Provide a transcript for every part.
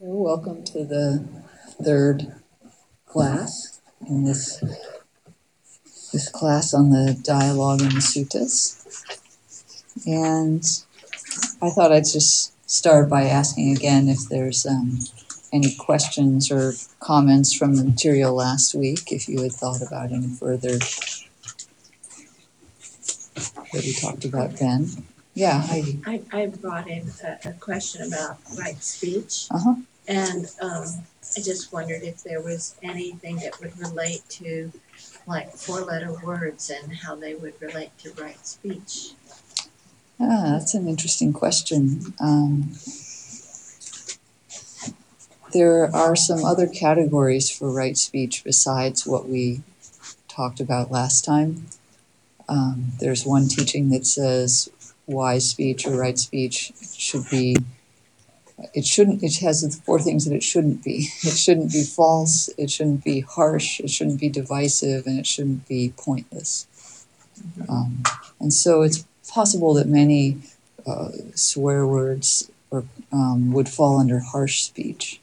Welcome to the third class in this class on the dialogue in the suttas. And I thought I'd just start by asking again if there's any questions or comments from the material last week, if you had thought about any further that we talked about then. Yeah, Heidi. I brought in a question about right speech, and I just wondered if there was anything that would relate to like four-letter words and how they would relate to right speech. Ah, that's an interesting question. There are some other categories for right speech besides what we talked about last time. There's one teaching that says wise speech or right speech should be, it has the four things that it shouldn't be. It shouldn't be false, it shouldn't be harsh, it shouldn't be divisive, and it shouldn't be pointless. And so it's possible that many swear words or, would fall under harsh speech.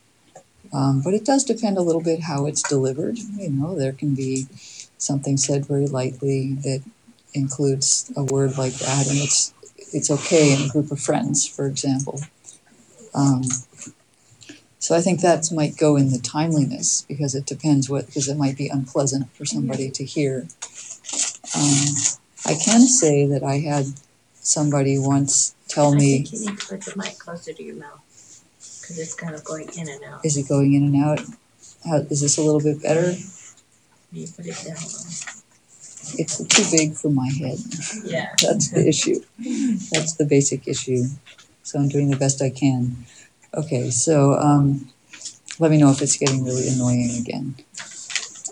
But it does depend a little bit how it's delivered. You know, there can be something said very lightly that includes a word like that, and it's okay in a group of friends, for example. So I think that might go in the timeliness, because it depends because it might be unpleasant for somebody to hear. I can say that I had somebody once tell me... I think you need to put the mic closer to your mouth, because it's kind of going in and out. Is it going in and out? Is this a little bit better? You put it down. It's too big for my head. Yeah. That's the issue. That's the basic issue. So I'm doing the best I can. Okay, so let me know if it's getting really annoying again.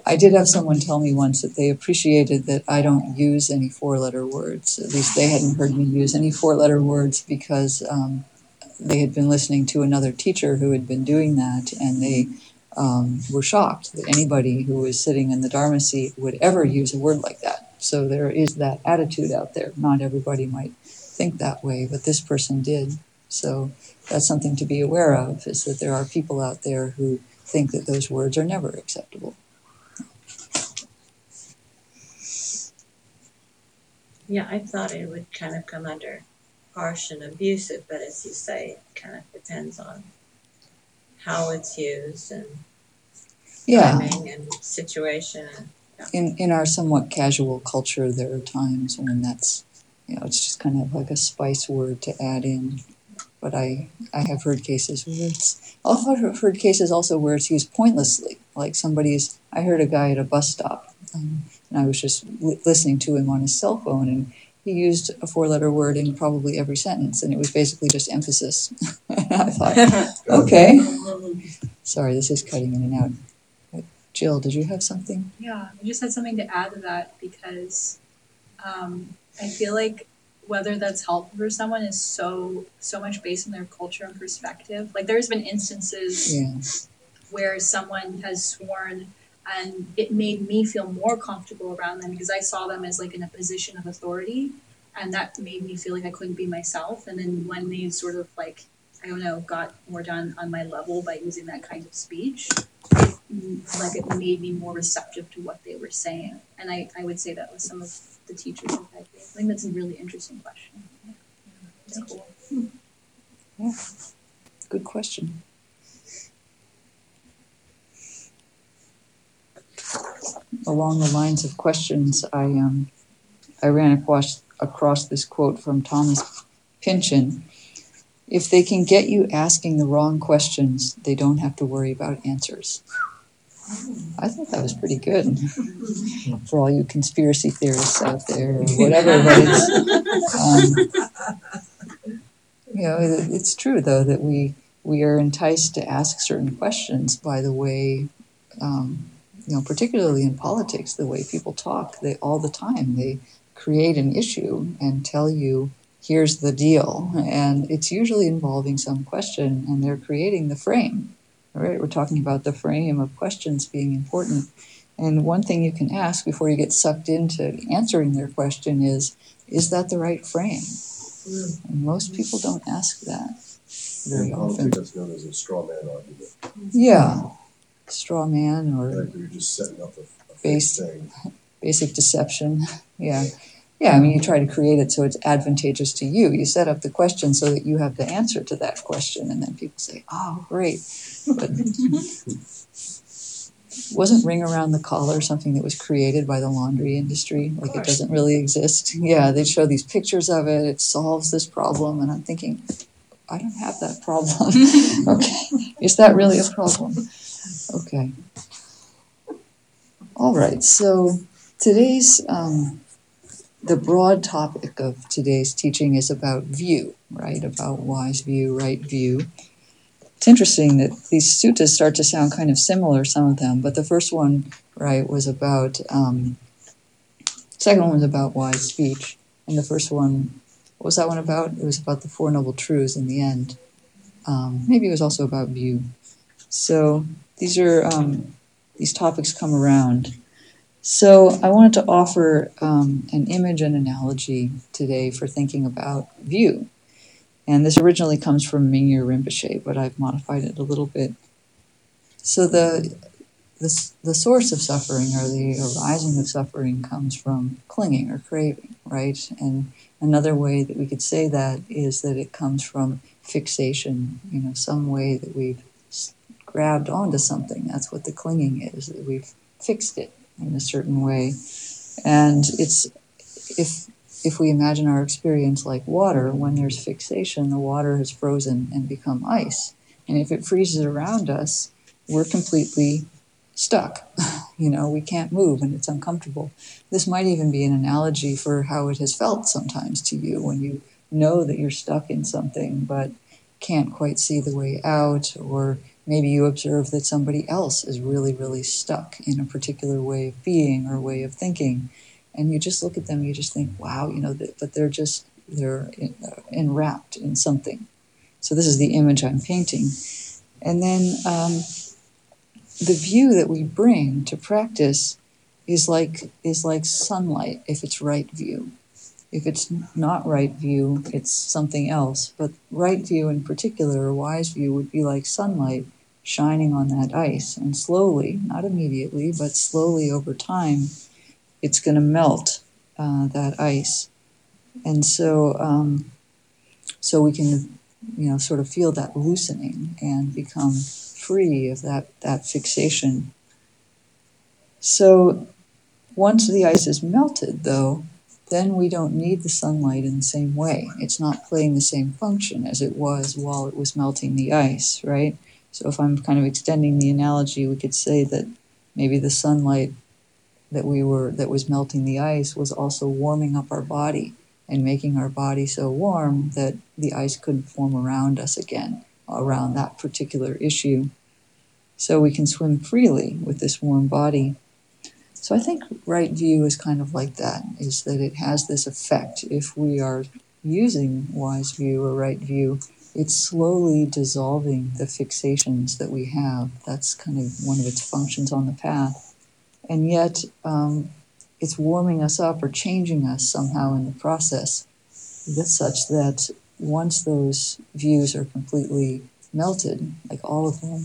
I did have someone tell me once that they appreciated that I don't use any four-letter words. At least they hadn't heard me use any four-letter words, because they had been listening to another teacher who had been doing that, and they were shocked that anybody who was sitting in the Dharma Seed would ever use a word like that. So there is that attitude out there. Not everybody might think that way, but this person did. So that's something to be aware of, is that there are people out there who think that those words are never acceptable. Yeah, I thought it would kind of come under harsh and abusive, but as you say, it kind of depends on how it's used and timing and situation. Yeah. In our somewhat casual culture, there are times when that's, you know, it's just kind of like a spice word to add in. But I have heard cases where it's, I've heard cases also where it's used pointlessly. Like I heard a guy at a bus stop, and I was just listening to him on his cell phone, and he used a four-letter word in probably every sentence, and it was basically just emphasis. I thought, okay. Sorry, this is cutting in and out. Jill, did you have something? Yeah, I just had something to add to that, because I feel like whether that's helpful for someone is so much based on their culture and perspective. Like, there's been instances where someone has sworn, and it made me feel more comfortable around them because I saw them as like in a position of authority, and that made me feel like I couldn't be myself. And then when they sort of like, I don't know, got more down on my level by using that kind of speech, like it made me more receptive to what they were saying. And I would say that with some of the teachers that I gave. I think that's a really interesting question. That's cool. Yeah, good question. Along the lines of questions, I ran across this quote from Thomas Pynchon. If they can get you asking the wrong questions, they don't have to worry about answers. I thought that was pretty good for all you conspiracy theorists out there or whatever. But you know, it's true, though, that we are enticed to ask certain questions by the way... you know, particularly in politics, the way people talk, all the time, they create an issue and tell you, here's the deal. And it's usually involving some question, and they're creating the frame, right? We're talking about the frame of questions being important. And one thing you can ask before you get sucked into answering their question is that the right frame? And most people don't ask that. And often that's known as a straw man argument. Yeah, straw man, or like you're just setting up a basic deception. Yeah. I mean, you try to create it so it's advantageous to you. You set up the question so that you have the answer to that question, and then people say, "Oh, great!" But wasn't Ring Around the Collar something that was created by the laundry industry? Like, it doesn't really exist. Yeah, they show these pictures of it. It solves this problem, and I'm thinking, I don't have that problem. Okay, is that really a problem? Okay. All right. So today's the broad topic of today's teaching is about view, right? About wise view, right view. It's interesting that these suttas start to sound kind of similar, some of them, but the first one, right, was about, second one was about wise speech, and the first one, what was that one about? It was about the Four Noble Truths in the end. Maybe it was also about view. So these are, these topics come around. So I wanted to offer an image and analogy today for thinking about view. And this originally comes from Mingyur Rinpoche, but I've modified it a little bit. So the source of suffering, or the arising of suffering, comes from clinging or craving, right? And another way that we could say that is that it comes from fixation, you know, some way that we've grabbed onto something. That's what the clinging is, that we've fixed it in a certain way. And it's, if we imagine our experience like water, when there's fixation, the water has frozen and become ice. And if it freezes around us, we're completely stuck. You know, we can't move and it's uncomfortable. This might even be an analogy for how it has felt sometimes to you when you know that you're stuck in something but can't quite see the way out, or maybe you observe that somebody else is really, really stuck in a particular way of being or way of thinking. And you just look at them, you just think, wow, you know, but they're enwrapped in something. So this is the image I'm painting. And then the view that we bring to practice is like sunlight, if it's right view. If it's not right view, it's something else. But right view in particular, or wise view, would be like sunlight shining on that ice. And slowly, not immediately, but slowly over time, it's going to melt that ice. And so we can, you know, sort of feel that loosening and become free of that fixation. So once the ice is melted, though, then we don't need the sunlight in the same way. It's not playing the same function as it was while it was melting the ice, right? So if I'm kind of extending the analogy, we could say that maybe the sunlight that was melting the ice was also warming up our body and making our body so warm that the ice couldn't form around us again, around that particular issue. So we can swim freely with this warm body. So I think right view is kind of like that, is that it has this effect. If we are using wise view or right view, it's slowly dissolving the fixations that we have. That's kind of one of its functions on the path. And yet, it's warming us up or changing us somehow in the process, such that once those views are completely melted, like all of them,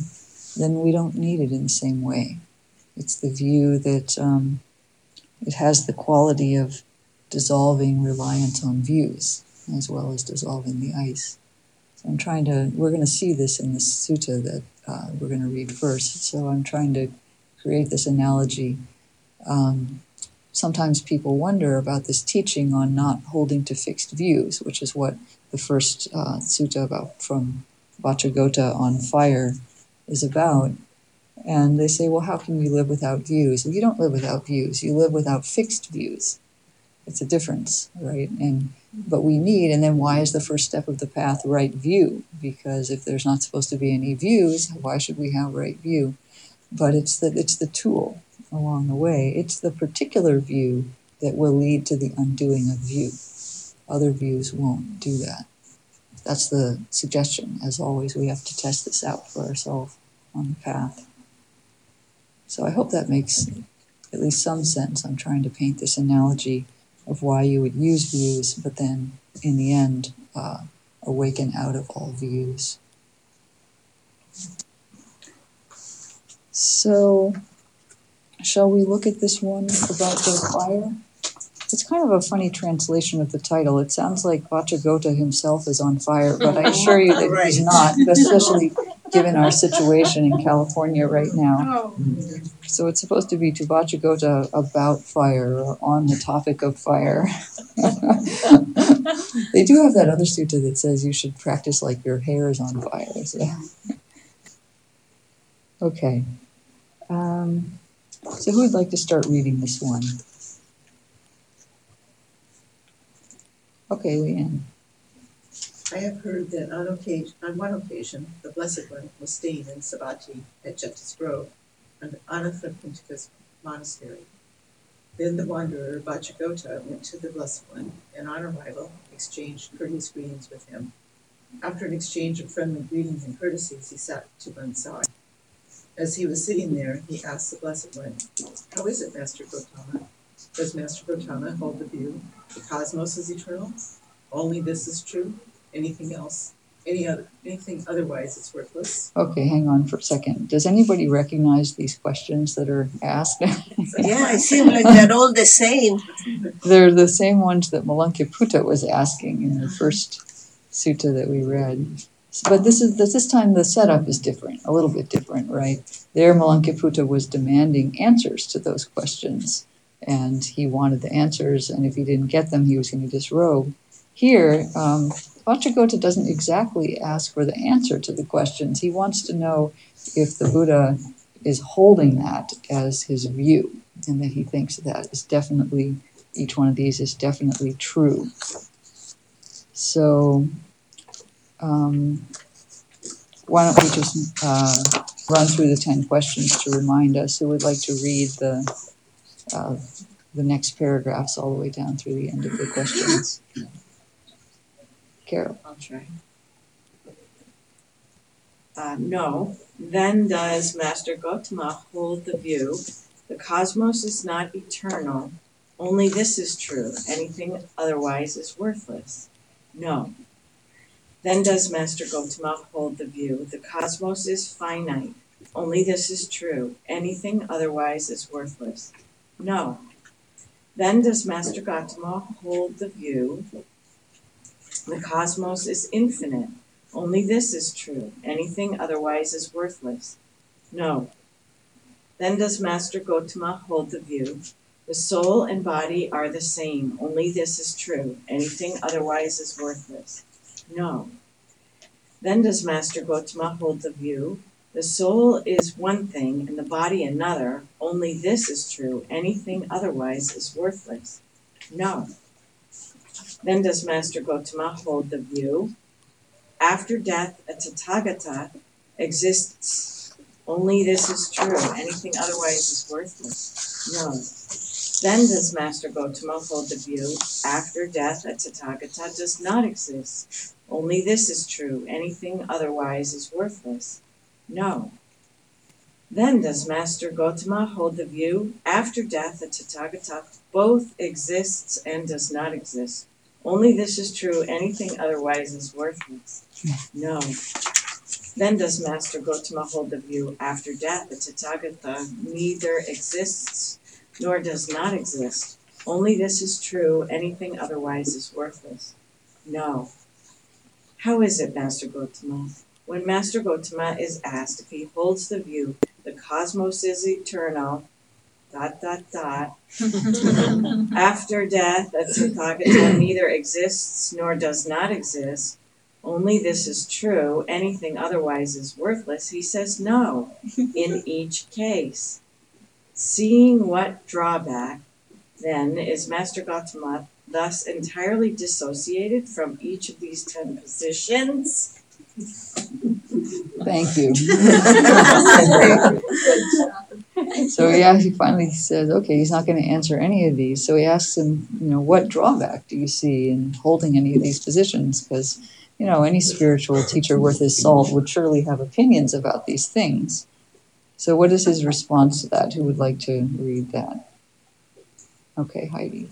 then we don't need it in the same way. It's the view that it has the quality of dissolving reliance on views, as well as dissolving the ice. So we're going to see this in the sutta that we're going to read first. So I'm trying to create this analogy. Sometimes people wonder about this teaching on not holding to fixed views, which is what the first sutta about from Vacchagotta on fire is about. And they say, well, how can you live without views? And you don't live without views. You live without fixed views. It's a difference, right? But we need, and then why is the first step of the path right view? Because if there's not supposed to be any views, why should we have right view? But it's the tool along the way. It's the particular view that will lead to the undoing of view. Other views won't do that. That's the suggestion. As always, we have to test this out for ourselves on the path. So I hope that makes at least some sense. I'm trying to paint this analogy of why you would use views, but then in the end, awaken out of all views. So, shall we look at this one about the fire? It's kind of a funny translation of the title. It sounds like Vacchagotta himself is on fire, but I assure you that he's not, especially given our situation in California right now. So it's supposed to be to Vacchagotta about fire, or on the topic of fire. They do have that other sutta that says you should practice like your hair is on fire. So. Okay. So who would like to start reading this one? Okay, Leanne. I have heard that on one occasion, the Blessed One was staying in Savatthi at Jeta's Grove, an Anathapindika's Monastery. Then the wanderer Vacchagotta went to the Blessed One, and on arrival, exchanged courteous greetings with him. After an exchange of friendly greetings and courtesies, he sat to one side. As he was sitting there, he asked the Blessed One, "How is it, Master Gotama? Does Master Gotama hold the view the cosmos is eternal? Only this is true? Anything else? Anything otherwise is worthless?" Okay, hang on for a second. Does anybody recognize these questions that are asked? Yeah, I seem like they're all the same. They're the same ones that Malankyaputta was asking in the first sutta that we read. But this time the setup is different, a little bit different, right? There Malankyaputta was demanding answers to those questions. And he wanted the answers, and if he didn't get them, he was going to disrobe. Here, Vacchagotta doesn't exactly ask for the answer to the questions. He wants to know if the Buddha is holding that as his view, and that he thinks that is definitely, each one of these is definitely true. So, why don't we just run through the 10 questions to remind us who would like to read the next paragraphs all the way down through the end of the questions. Carol. I'll try. Then does Master Gotama hold the view, the cosmos is not eternal, only this is true, anything otherwise is worthless? No. Then does Master Gotama hold the view, the cosmos is finite, only this is true, anything otherwise is worthless? No. Then does Master Gotama hold the view, the cosmos is infinite, only this is true, anything otherwise is worthless? No. Then does Master Gotama hold the view, the soul and body are the same, only this is true, anything otherwise is worthless? No. Then does Master Gotama hold the view, the soul is one thing and the body another, only this is true, anything otherwise is worthless? No. Then does Master Gotama hold the view, after death a Tathagata exists, only this is true, anything otherwise is worthless? No. Then does Master Gotama hold the view, after death a Tathagata does not exist, only this is true, anything otherwise is worthless? No. Then does Master Gotama hold the view, after death, the Tathagata both exists and does not exist? Only this is true, anything otherwise is worthless? No. Then does Master Gotama hold the view, after death, the Tathagata neither exists nor does not exist? Only this is true, anything otherwise is worthless? No. How is it, Master Gotama? When Master Gotama is asked if he holds the view, the cosmos is eternal, ... after death, a Tathagata neither exists nor does not exist, only this is true, anything otherwise is worthless, he says no, in each case. Seeing what drawback, then, is Master Gotama thus entirely dissociated from each of these 10 positions? Thank you. So he finally says, okay, he's not going to answer any of these. So he asks him, what drawback do you see in holding any of these positions? Because, any spiritual teacher worth his salt would surely have opinions about these things. So what is his response to that? Who would like to read that? Okay, Heidi.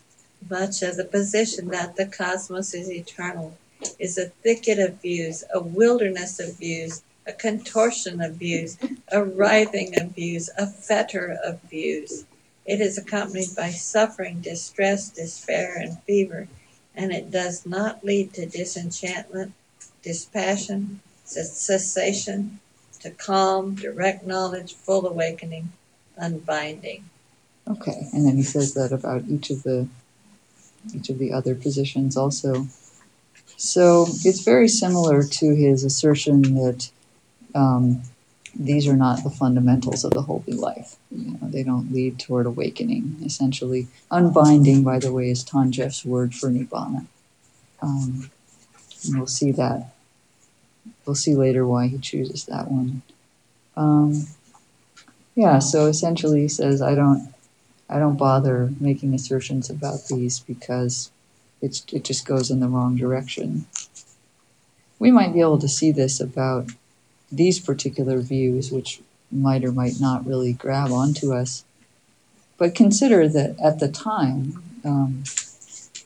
Vacha, the position that the cosmos is eternal, is a thicket of views, a wilderness of views, a contortion of views, a writhing of views, a fetter of views. It is accompanied by suffering, distress, despair, and fever, and it does not lead to disenchantment, dispassion, cessation, to calm, direct knowledge, full awakening, unbinding. Okay, and then he says that about each of the other positions also. So it's very similar to his assertion that these are not the fundamentals of the holy life. You know, they don't lead toward awakening, essentially. Unbinding, by the way, is Tanjef's word for nibbana. And we'll see that. We'll see later why he chooses that one. So essentially he says, I don't bother making assertions about these because it just goes in the wrong direction. We might be able to see this about these particular views, which might or might not really grab onto us. But consider that at the time,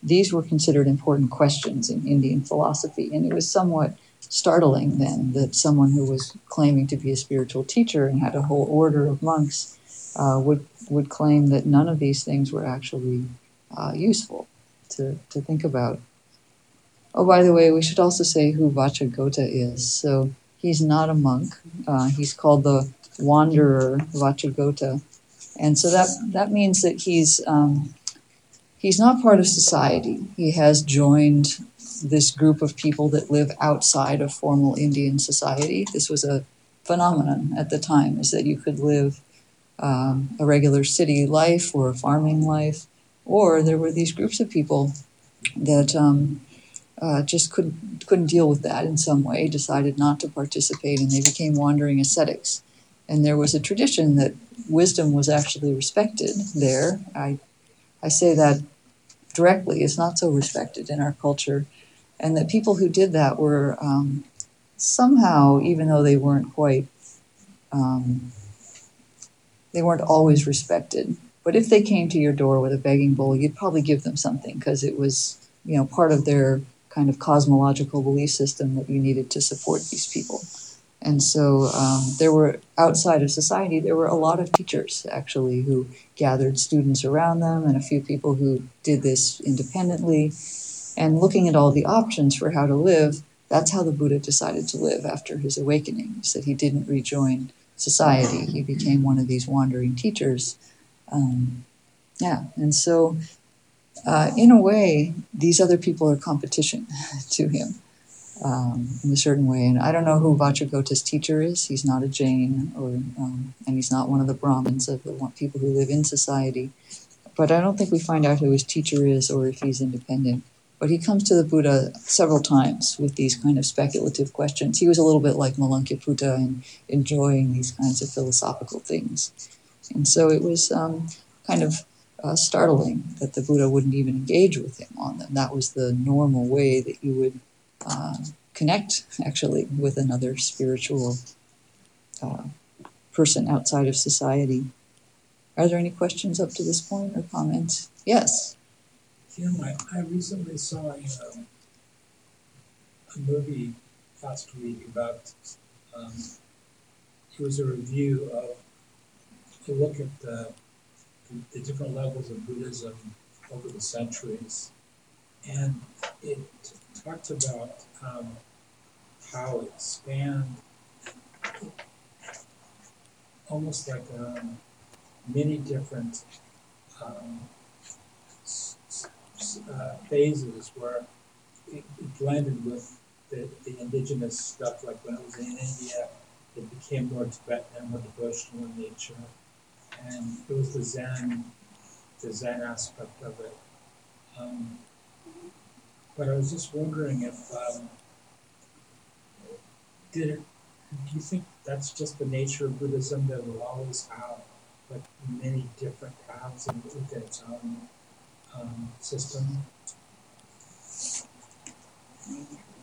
these were considered important questions in Indian philosophy, and it was somewhat startling then that someone who was claiming to be a spiritual teacher and had a whole order of monks would claim that none of these things were actually useful to think about. Oh, by the way, we should also say who Vacchagotta is. So he's not a monk. He's called the wanderer Vacchagotta. And so that means that he's not part of society. He has joined this group of people that live outside of formal Indian society. This was a phenomenon at the time, is that you could live a regular city life or a farming life, or there were these groups of people that just couldn't deal with that in some way, decided not to participate, and they became wandering ascetics. And there was a tradition that wisdom was actually respected there. I say that directly. It's not so respected in our culture. And that people who did that were somehow, even though they weren't quite... they weren't always respected. But if they came to your door with a begging bowl, you'd probably give them something because it was, you know, part of their kind of cosmological belief system that you needed to support these people. And so there were, outside of society, there were a lot of teachers, actually, who gathered students around them and a few people who did this independently. And looking at all the options for how to live, that's how the Buddha decided to live after his awakening, is that he didn't rejoin society. He became one of these wandering teachers. And so in a way, these other people are competition to him in a certain way. And I don't know who Vacchagotta's teacher is. He's not a Jain, or and he's not one of the Brahmins, of the people who live in society. But I don't think we find out who his teacher is or if he's independent. But he comes to the Buddha several times with these kind of speculative questions. He was a little bit like Malankyaputta in enjoying these kinds of philosophical things. And so it was kind of startling that the Buddha wouldn't even engage with him on them. That was the normal way that you would connect, actually, with another spiritual person outside of society. Are there any questions up to this point or comments? Yes. You know, I recently saw a movie last week about, it was a review of a look at the different levels of Buddhism over the centuries. And it talked about how it spanned almost like many different phases where it blended with the indigenous stuff, like when it was in India, it became more Tibetan, more devotional in nature, and it was the Zen aspect of it. But I was just wondering if do you think that's just the nature of Buddhism, that will always have like many different paths and within its own system?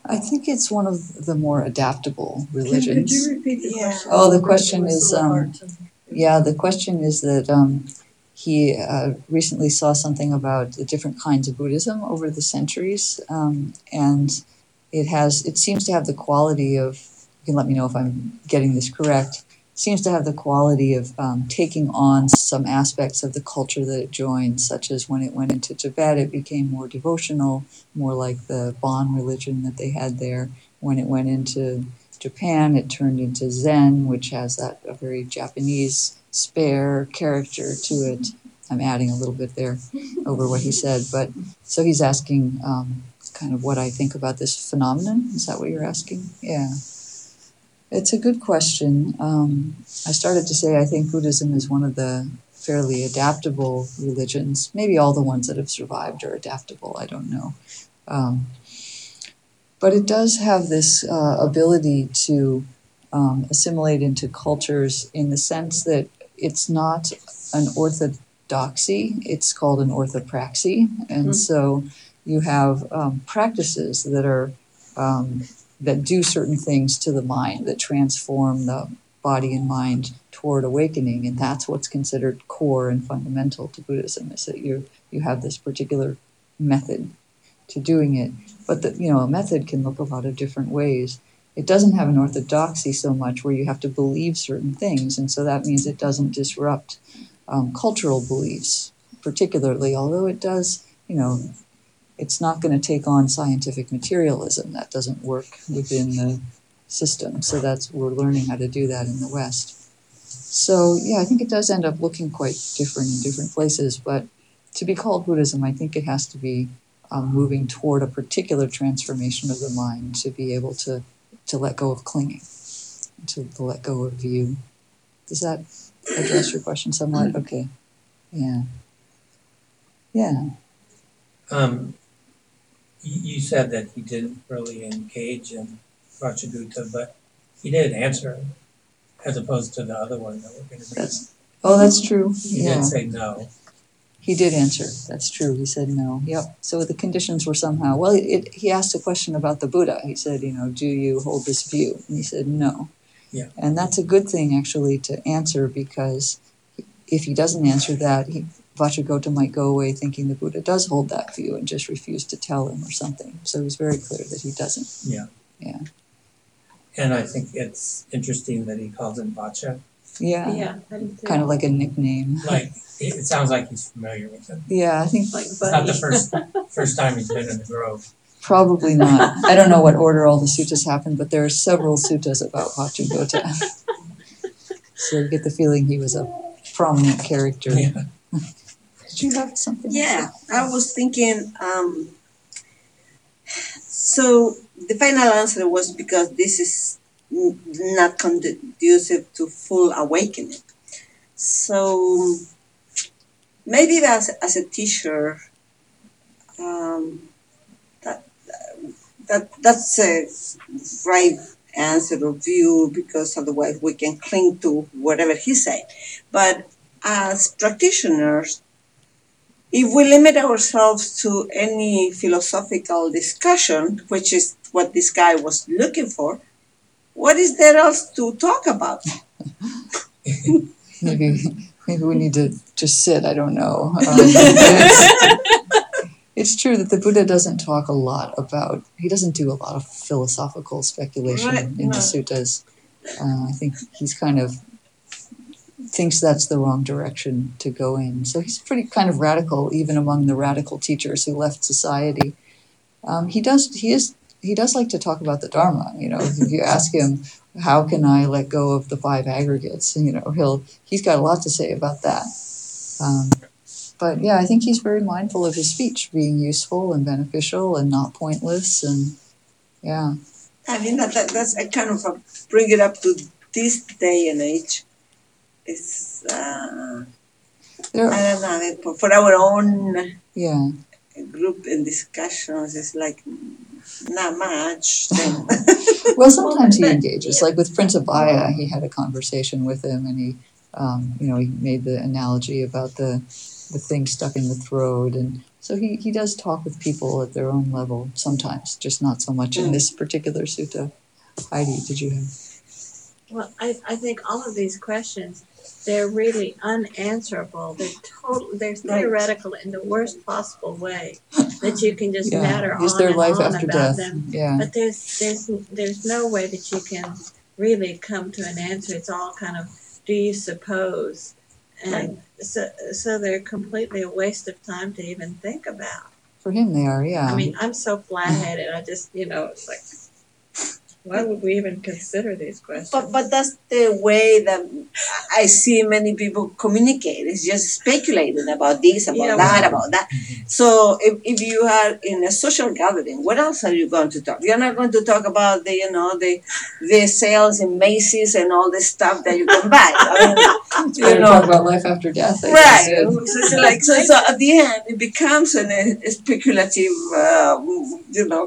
I think it's one of the more adaptable religions. Could you repeat the question? Oh, the question is, the question is that he recently saw something about the different kinds of Buddhism over the centuries, and it seems to have the quality of can let me know if I'm getting this correct, seems to have the quality of taking on some aspects of the culture that it joined, such as when it went into Tibet, it became more devotional, more like the Bon religion that they had there. When it went into Japan, it turned into Zen, which has that a very Japanese spare character to it. I'm adding a little bit there over what he said. But so he's asking kind of what I think about this phenomenon. Is that what you're asking? Yeah. It's a good question. I started to say I think Buddhism is one of the fairly adaptable religions. Maybe all the ones that have survived are adaptable. I don't know. But it does have this ability to assimilate into cultures in the sense that it's not an orthodoxy. It's called an orthopraxy. And so you have practices that are... that do certain things to the mind, that transform the body and mind toward awakening. And that's what's considered core and fundamental to Buddhism, is that you have this particular method to doing it. But a method can look a lot of different ways. It doesn't have an orthodoxy so much where you have to believe certain things. And so that means it doesn't disrupt cultural beliefs particularly, although it does, it's not going to take on scientific materialism. That doesn't work within the system. So we're learning how to do that in the West. So, yeah, I think it does end up looking quite different in different places. But to be called Buddhism, I think it has to be moving toward a particular transformation of the mind to be able to let go of clinging, to let go of view. Does that address your question somewhat? Okay. Yeah. Yeah. You said that he didn't really engage in Vacchagotta, but he did answer, as opposed to the other one that we're going to do. Oh, that's true. He did say no. He did answer. That's true. He said no. Yep. So the conditions were somehow... Well, he asked a question about the Buddha. He said, do you hold this view? And he said no. Yeah. And that's a good thing, actually, to answer, because if he doesn't answer that... Vacchagotta might go away thinking the Buddha does hold that view and just refuse to tell him or something. So it was very clear that he doesn't. Yeah. Yeah. And I think it's interesting that he calls him Vacha. Yeah. Yeah. Kind of like a nickname. Like, it sounds like he's familiar with it. Yeah, I think like it's not the first time he's been in the grove. Probably not. I don't know what order all the suttas happened, but there are several suttas about Vacchagotta. So you get the feeling he was a prominent character. Yeah. You have something? Yeah, I was thinking, so the final answer was because this is not conducive to full awakening. So maybe as a teacher, that's a right answer or view, because otherwise we can cling to whatever he said. But as practitioners, if we limit ourselves to any philosophical discussion, which is what this guy was looking for, what is there else to talk about? Maybe we need to just sit, I don't know. It's true that the Buddha doesn't talk a lot about, he doesn't do a lot of philosophical speculation the suttas. I think he's kind of thinks that's the wrong direction to go in. So he's pretty kind of radical, even among the radical teachers who left society. He does like to talk about the Dharma. If you ask him, how can I let go of the five aggregates? He's got a lot to say about that. But yeah, I think he's very mindful of his speech being useful and beneficial and not pointless. And yeah, I mean that's I kind of bring it up to this day and age. It's, I don't know, for our own group and discussions, it's like not much. Well, sometimes he engages. Like with Prince Abaya, he had a conversation with him, and he, he made the analogy about the thing stuck in the throat. And so he does talk with people at their own level sometimes, just not so much in this particular sutta. Heidi, did you have... Well, I think all of these questions, they're really unanswerable. They're theoretical in the worst possible way that you can just matter on and on about them. Yeah. But there's no way that you can really come to an answer. It's all kind of, do you suppose? And so they're completely a waste of time to even think about. For him they are, yeah. I mean, I'm so flat-headed. I just, it's like, why would we even consider these questions? But that's the way that I see many people communicate. It's just speculating about this, about that. So if you are in a social gathering, what else are you going to talk? You're not going to talk about the sales in Macy's and all the stuff that you can buy. I mean, talk about life after death. Right. So at the end, it becomes a speculative,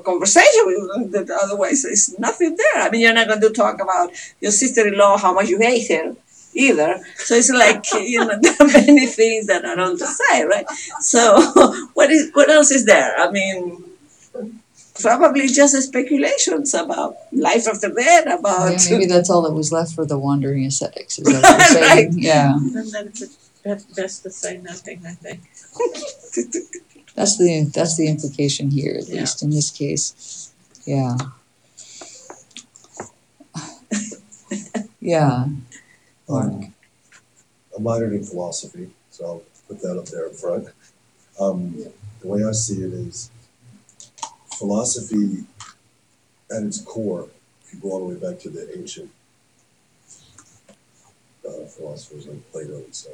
conversation. Otherwise, it's nothing there. I mean, you're not going to talk about your sister-in-law, how much you hate her either. So it's like, there are many things that are on the side, right? So what else is there? I mean, probably just speculations about life after death, about... Yeah, maybe that's all that was left for the wandering ascetics. Is that what you're saying? Right. Yeah. And then that's best to say nothing, I think. That's the implication here, at least in this case. Yeah. Yeah. I'm minored in philosophy, so I'll put that up there up front. The way I see it is, philosophy at its core, if you go all the way back to the ancient philosophers like Plato and stuff,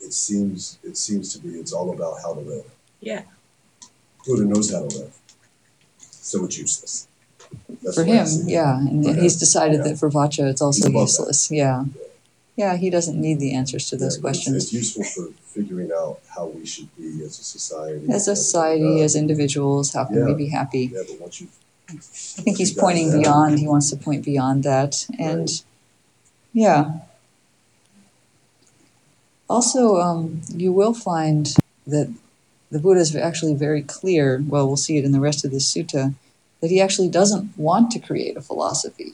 it seems to be it's all about how to live. Yeah. Buddha knows how to live, so it's useless. That's for him, and he's decided that for Vacha it's also useless. Yeah, he doesn't need the answers to those questions. It's useful for figuring out how we should be as a society. As individuals, how can we be happy? Yeah, but once I think he's pointing beyond. He wants to point beyond that, and Also, you will find that the Buddha is actually very clear. Well, we'll see it in the rest of this sutta, that he actually doesn't want to create a philosophy.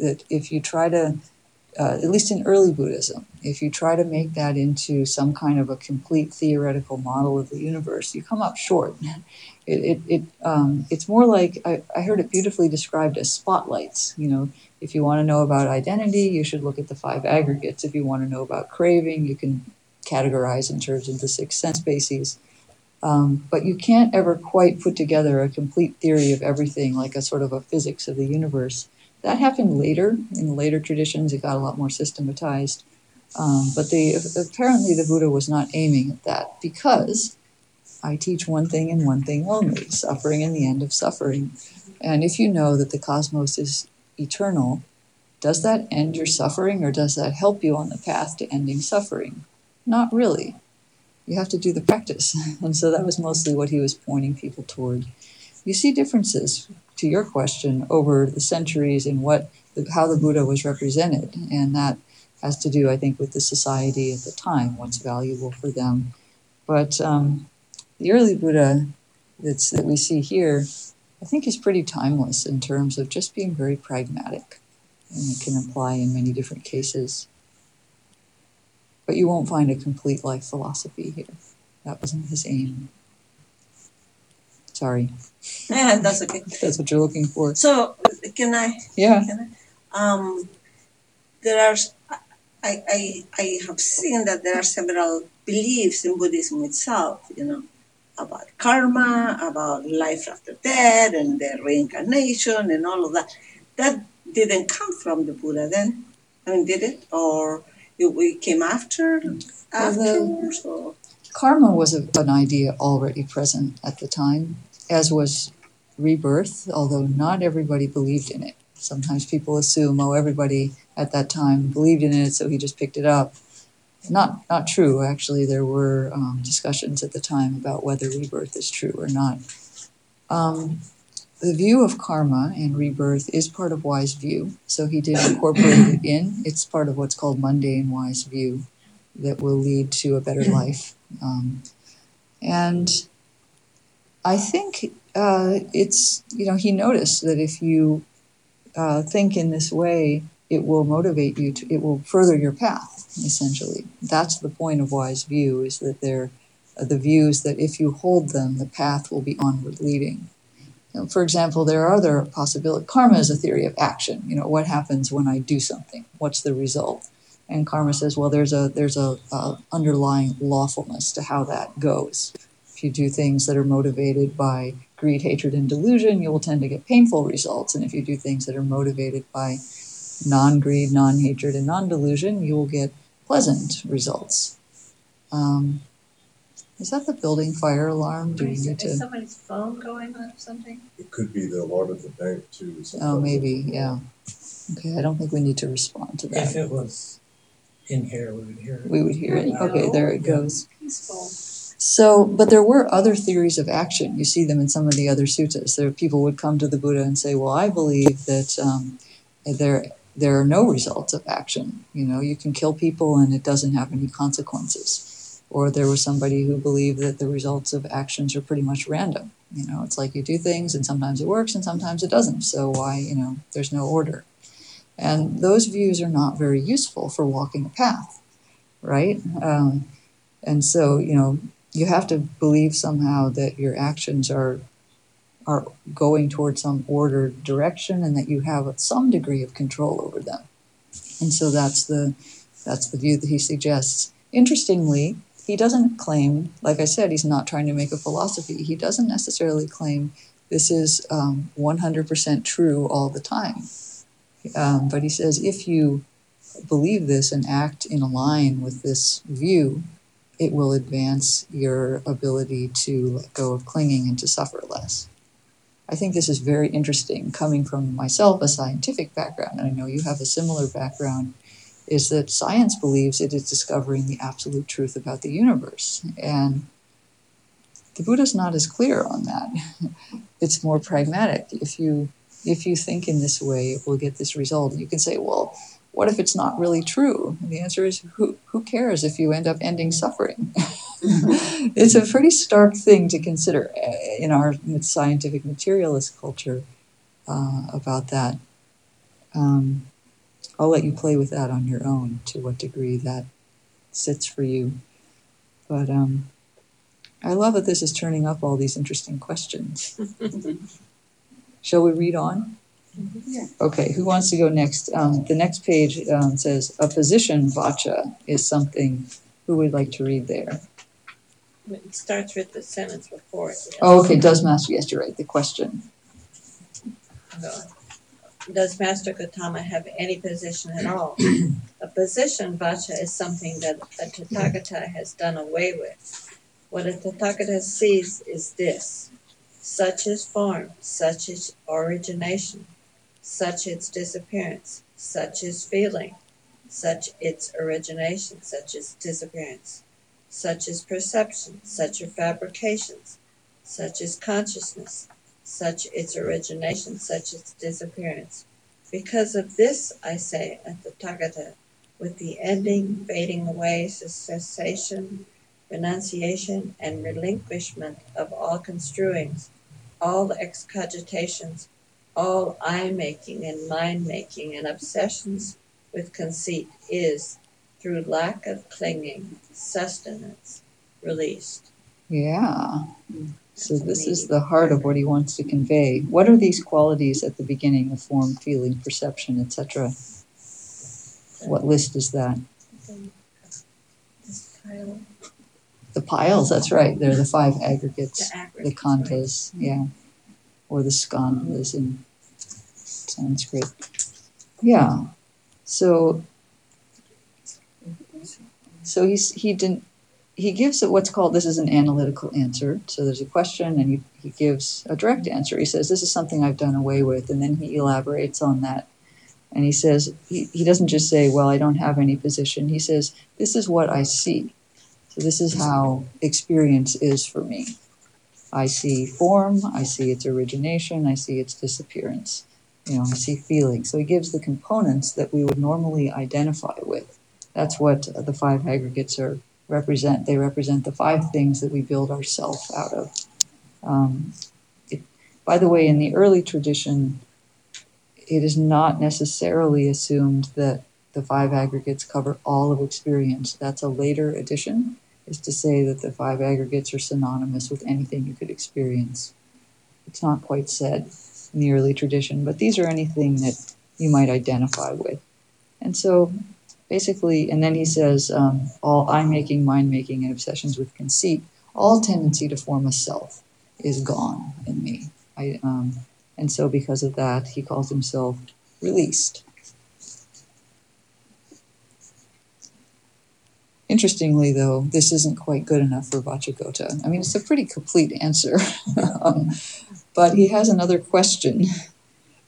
That if you try to, at least in early Buddhism, if you try to make that into some kind of a complete theoretical model of the universe, you come up short. It's more like, I heard it beautifully described as spotlights. If you want to know about identity, you should look at the five aggregates. If you want to know about craving, you can categorize in terms of the six sense bases. But you can't ever quite put together a complete theory of everything, like a sort of a physics of the universe. That happened later. In later traditions, it got a lot more systematized. But apparently the Buddha was not aiming at that, because I teach one thing and one thing only, suffering and the end of suffering. And if you know that the cosmos is eternal, does that end your suffering, or does that help you on the path to ending suffering? Not really. You have to do the practice. And so that was mostly what he was pointing people toward. You see differences, to your question, over the centuries in how the Buddha was represented. And that has to do, I think, with the society at the time, what's valuable for them. But the early Buddha that we see here, I think is pretty timeless in terms of just being very pragmatic. And it can apply in many different cases. But you won't find a complete life philosophy here. That wasn't his aim. Sorry. Yeah, that's okay. That's what you're looking for. So, can I? Yeah. Can I? There are. I have seen that there are several beliefs in Buddhism itself. About karma, about life after death, and the reincarnation, and all of that. That didn't come from the Buddha then. I mean, did it? Or we came afterwards? Or? Karma was an idea already present at the time, as was rebirth, although not everybody believed in it. Sometimes people assume, everybody at that time believed in it, so he just picked it up. Not true, actually. There were discussions at the time about whether rebirth is true or not. The view of karma and rebirth is part of wise view, so he did incorporate it in. It's part of what's called mundane wise view that will lead to a better life. And I think it's, he noticed that if you think in this way, it will motivate you, it will further your path, essentially. That's the point of wise view, is that they're the views that if you hold them, the path will be onward leading. For example, there are other possibilities. Karma is a theory of action. You know, what happens when I do something? What's the result? And karma says, well, there's a underlying lawfulness to how that goes. If you do things that are motivated by greed, hatred, and delusion, you will tend to get painful results. And if you do things that are motivated by non-greed, non-hatred, and non-delusion, you will get pleasant results. Is that the building fire alarm? Do we need to? Is somebody's phone going on or something? It could be the alarm at the bank, too. Oh, maybe, yeah. Okay, I don't think we need to respond to that. If it was in here, we would hear it. We would hear it. Okay, there it goes. Peaceful. So, but there were other theories of action. You see them in some of the other suttas. There, people would come to the Buddha and say, well, I believe that there are no results of action. You know, you can kill people and it doesn't have any consequences. Or there was somebody who believed that the results of actions are pretty much random. You know, it's like you do things and sometimes it works and sometimes it doesn't. So why, you know, there's no order. And those views are not very useful for walking a path, right? And so, you know, you have to believe somehow that your actions are going towards some ordered direction and that you have some degree of control over them. And so that's the view that he suggests. Interestingly, he doesn't claim, like I said, he's not trying to make a philosophy. He doesn't necessarily claim this is 100% true all the time. But he says, if you believe this and act in line with this view, it will advance your ability to let go of clinging and to suffer less. I think this is very interesting, coming from myself, a scientific background, and I know you have a similar background, is that science believes it is discovering the absolute truth about the universe. And the Buddha's not as clear on that. It's more pragmatic. If you think in this way, it will get this result. You can say, well, what if it's not really true? And the answer is, who cares if you end up ending suffering? It's a pretty stark thing to consider in our scientific materialist culture about that. I'll let you play with that on your own, to what degree that sits for you. But I love that this is turning up all these interesting questions. Shall we read on? Yeah. Okay, who wants to go next? The next page says, a position, vacca, is something. Who would like to read there? It starts with the sentence before it. Yeah. Oh, okay, does Master, yes, you're right, the question. Does Master Gotama have any position at all? A position, vacca, is something that a Tathagata has done away with. What a Tathagata sees is this. Such is form, such is origination, such its disappearance, such is feeling, such its origination, such its disappearance, such is perception, such are fabrications, such is consciousness, such its origination, such its disappearance. Because of this, I say, at the Tathagata, with the ending, fading away, cessation, renunciation, and relinquishment of all construings, all excogitations, all I-making and mind-making and obsessions with conceit is, through lack of clinging, sustenance, released. Yeah. So this is the heart of what he wants to convey. What are these qualities at the beginning, the form, feeling, perception, etc.? What list is that? The piles, that's right. They're the five aggregates, the khandhas, right. Yeah. Or the skandhas in Sanskrit. Yeah. So he gives what's called, this is an analytical answer. So there's a question and he gives a direct answer. He says, this is something I've done away with. And then he elaborates on that. And he says, he doesn't just say, well, I don't have any position. He says, this is what I see. This is how experience is for me. I see form, I see its origination, I see its disappearance. You know, I see feeling. So he gives the components that we would normally identify with. That's what the five aggregates represent. They represent the five things that we build ourselves out of. By the way, in the early tradition, it is not necessarily assumed that the five aggregates cover all of experience. That's a later addition, is to say that the five aggregates are synonymous with anything you could experience. it's not quite said in the early tradition, but these are anything that you might identify with. And so basically, and then he says, all eye-making, mind-making, and obsessions with conceit, all tendency to form a self is gone in me. And so because of that, he calls himself released. Interestingly, though, this isn't quite good enough for Vacchagotta. I mean, it's a pretty complete answer. But he has another question.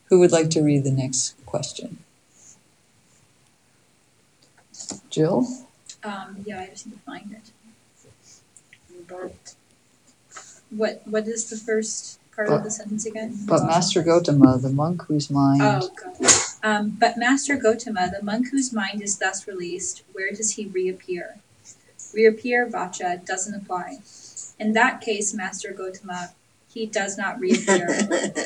Who would like to read the next question? Jill? Yeah, I just need to find it. But what is the first part of the sentence again? But Master Gotama, the monk whose mind... Oh, God. But Master Gotama, the monk whose mind is thus released, where does he reappear? Reappear, Vacha, doesn't apply. In that case, Master Gotama, he does not reappear.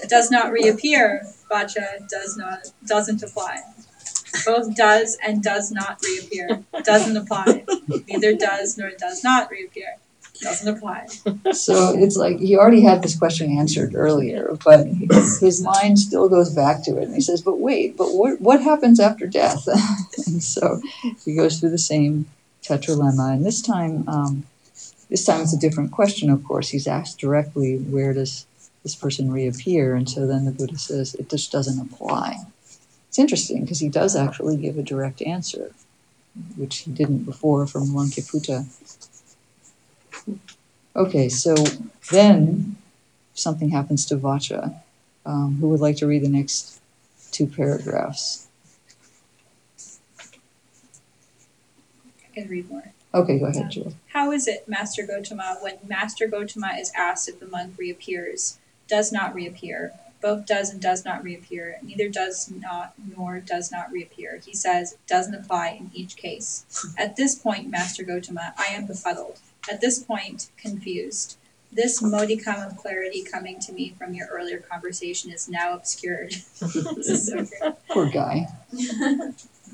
Does not reappear, Vacha, doesn't apply. Both does and does not reappear. Doesn't apply. Neither does nor does not reappear. Doesn't apply. So it's like he already had this question answered earlier, but his mind still goes back to it. And he says, but wait, but what happens after death? And so he goes through the same tetralemma. And this time it's a different question, of course. He's asked directly, where does this person reappear? And so then the Buddha says, it just doesn't apply. It's interesting because he does actually give a direct answer, which he didn't before from Malankyaputta. Okay, so then something happens to Vacha. Who would like to read the next two paragraphs? I can read more. Okay, go ahead, Jill. How is it, Master Gotama, when Master Gotama is asked if the monk reappears, does not reappear, both does and does not reappear, neither does not nor does not reappear? He says, doesn't apply in each case. At this point, Master Gotama, I am befuddled. At this point, confused. This modicum of clarity coming to me from your earlier conversation is now obscured. This is so great. Poor guy. You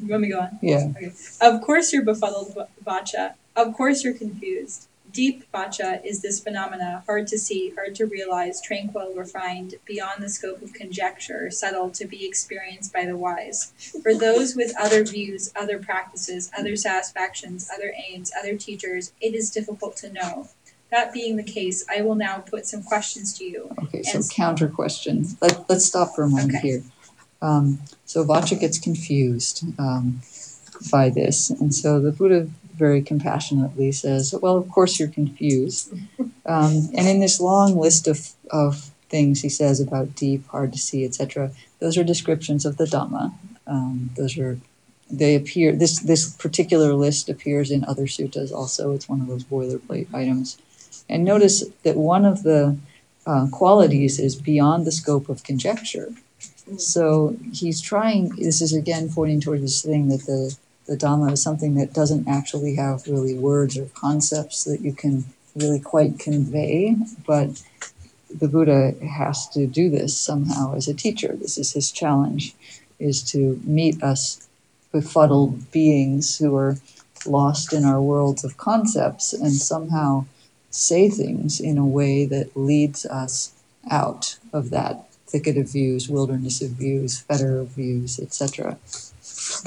want me to go on? Yeah. Okay. Of course you're befuddled, Vacha. Of course you're confused. Deep, Vacha, is this phenomena, hard to see, hard to realize, tranquil, refined, beyond the scope of conjecture, subtle, to be experienced by the wise. For those with other views, other practices, other satisfactions, other aims, other teachers, it is difficult to know. That being the case, I will now put some questions to you. Okay, so counter question. Let's stop for a moment here. So Vacha gets confused by this, and so the Buddha very compassionately says, well, of course you're confused. And in this long list of things he says about deep, hard to see, etc., those are descriptions of the Dhamma. This particular list appears in other suttas also. It's one of those boilerplate items. And notice that one of the qualities is beyond the scope of conjecture. So he's trying, this is again pointing toward this thing that the Dhamma is something that doesn't actually have really words or concepts that you can really quite convey, but the Buddha has to do this somehow as a teacher. This is his challenge, is to meet us befuddled beings who are lost in our worlds of concepts and somehow say things in a way that leads us out of that thicket of views, wilderness of views, fetter of views, etc.,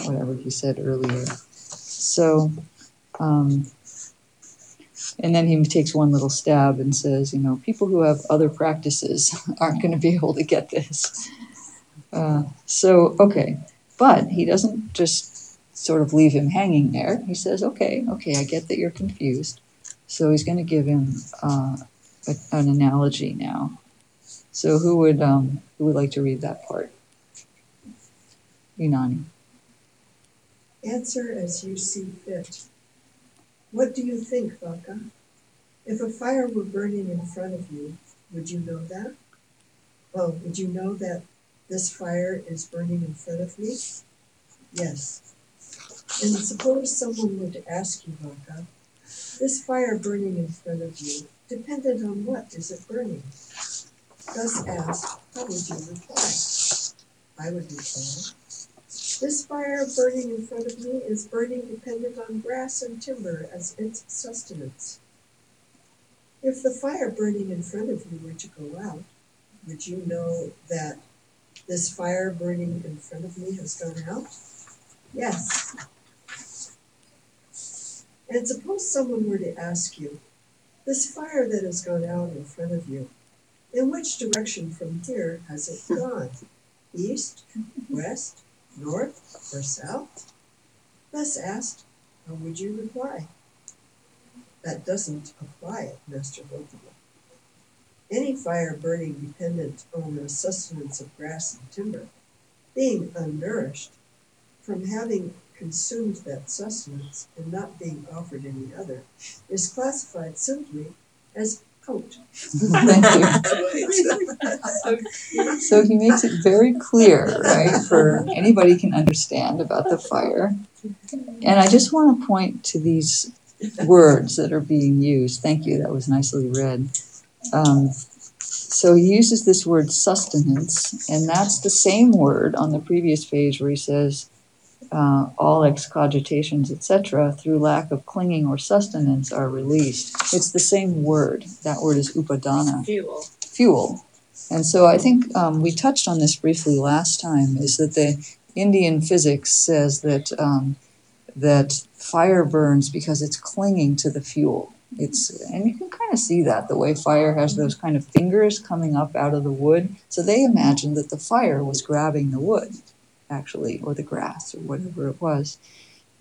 whatever he said earlier. So, and then he takes one little stab and says, people who have other practices aren't going to be able to get this. But he doesn't just sort of leave him hanging there. He says, okay, I get that you're confused. So he's going to give him an analogy now. So who would like to read that part? Inani. Answer as you see fit. What do you think, Vacha? If a fire were burning in front of you, would you know that? Well, would you know that this fire is burning in front of me? Yes. And suppose someone were to ask you, Vacha, this fire burning in front of you, dependent on what is it burning? Thus asked, how would you reply? I would reply, this fire burning in front of me is burning dependent on grass and timber as its sustenance. If the fire burning in front of you were to go out, would you know that this fire burning in front of me has gone out? Yes. And suppose someone were to ask you, this fire that has gone out in front of you, in which direction from here has it gone? East, west, north, or south? Thus asked, how would you reply? That doesn't apply at Master Gotama. Any fire burning dependent on the sustenance of grass and timber, being unnourished, from having consumed that sustenance and not being offered any other, is classified simply as out. So he makes it very clear, right, for anybody can understand about the fire. And I just want to point to these words that are being used. Thank you, that was nicely read. So he uses this word sustenance, and that's the same word on the previous page where he says, all excogitations, etc., through lack of clinging or sustenance are released. It's the same word. That word is upadana. Fuel. And so I think we touched on this briefly last time, is that the Indian physics says that that fire burns because it's clinging to the fuel. And you can kind of see that, the way fire has those kind of fingers coming up out of the wood. So they imagined that the fire was grabbing the wood, actually, or the grass, or whatever it was.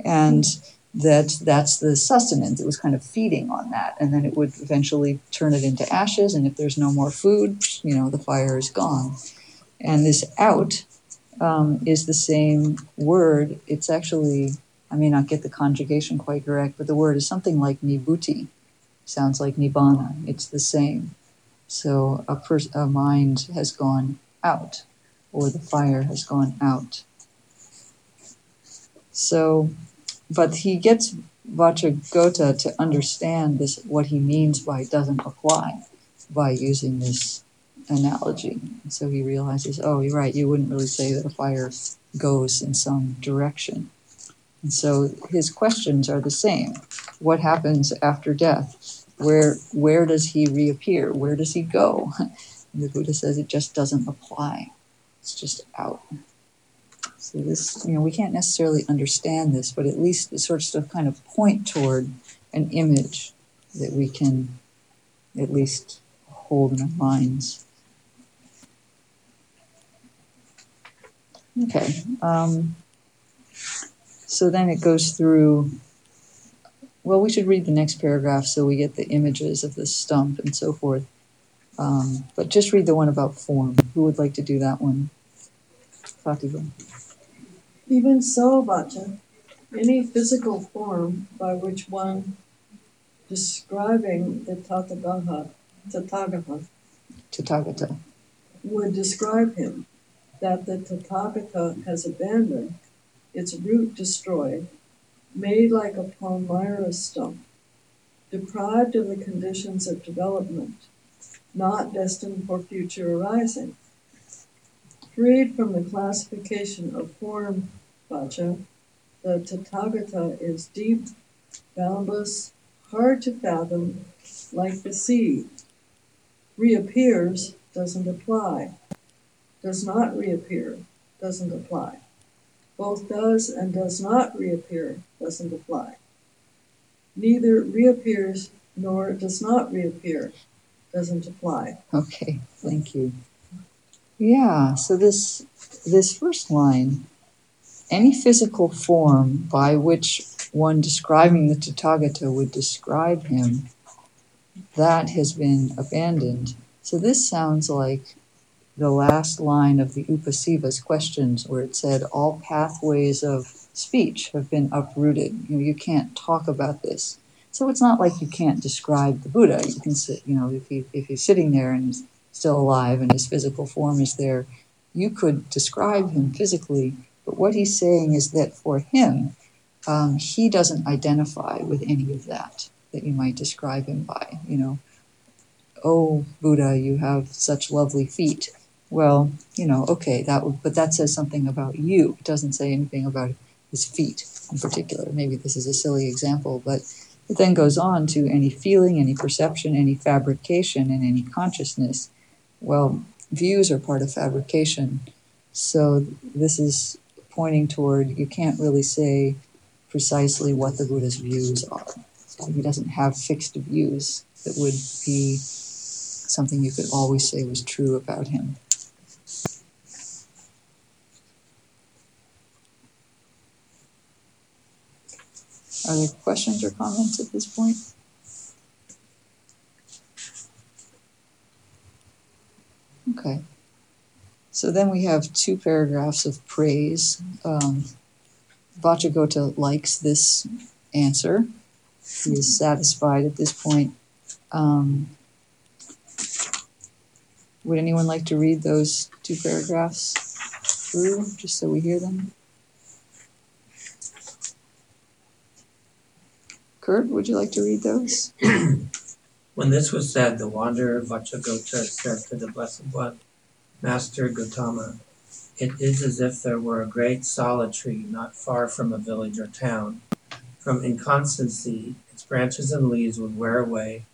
And that's the sustenance. It was kind of feeding on that. And then it would eventually turn it into ashes. And if there's no more food, you know, the fire is gone. And this out is the same word. It's actually, I may not get the conjugation quite correct, but the word is something like nibbuti. Sounds like nibbana. It's the same. So a mind has gone out, or the fire has gone out. So, but he gets Vacchagotta to understand this, what he means by doesn't apply, by using this analogy. So he realizes, oh, you're right, you wouldn't really say that a fire goes in some direction. And so his questions are the same. What happens after death? Where does he reappear? Where does he go? And the Buddha says it just doesn't apply. It's just out. So this, you know, we can't necessarily understand this, but at least it sorts of kind of point toward an image that we can at least hold in our minds. Okay. So then it goes through, well, we should read the next paragraph so we get the images of the stump and so forth. But just read the one about form. Who would like to do that one? Fativa. Even so, Vacca, any physical form by which one describing the Tathagata would describe him, that the Tathagata has abandoned, its root destroyed, made like a palmyra stump, deprived of the conditions of development, not destined for future arising. Freed from the classification of form, Vacca, the Tathagata is deep, boundless, hard to fathom, like the sea. Reappears, doesn't apply. Does not reappear, doesn't apply. Both does and does not reappear, doesn't apply. Neither reappears nor does not reappear, doesn't apply. Okay, thank you. Yeah, so this first line, any physical form by which one describing the Tathagata would describe him, that has been abandoned. So this sounds like the last line of the Upasiva's questions, where it said all pathways of speech have been uprooted. You know, you can't talk about this. So it's not like you can't describe the Buddha. You can sit, you know, if he's sitting there and he's still alive and his physical form is there, you could describe him physically. But what he's saying is that for him, he doesn't identify with any of that you might describe him by. You know, oh, Buddha, you have such lovely feet. Well, you know, okay, but that says something about you. It doesn't say anything about his feet in particular. Maybe this is a silly example, but it then goes on to any feeling, any perception, any fabrication, and any consciousness. Well, views are part of fabrication. So this is pointing toward, you can't really say precisely what the Buddha's views are. He doesn't have fixed views that would be something you could always say was true about him. Are there questions or comments at this point? Okay. So then we have two paragraphs of praise. Vacchagotta likes this answer. He is satisfied at this point. Would anyone like to read those two paragraphs through, just so we hear them? Kurt, would you like to read those? When this was said, the wanderer Vacchagotta said to the Blessed One, Master Gotama, it is as if there were a great solitary not far from a village or town. From inconstancy, its branches and leaves would wear away,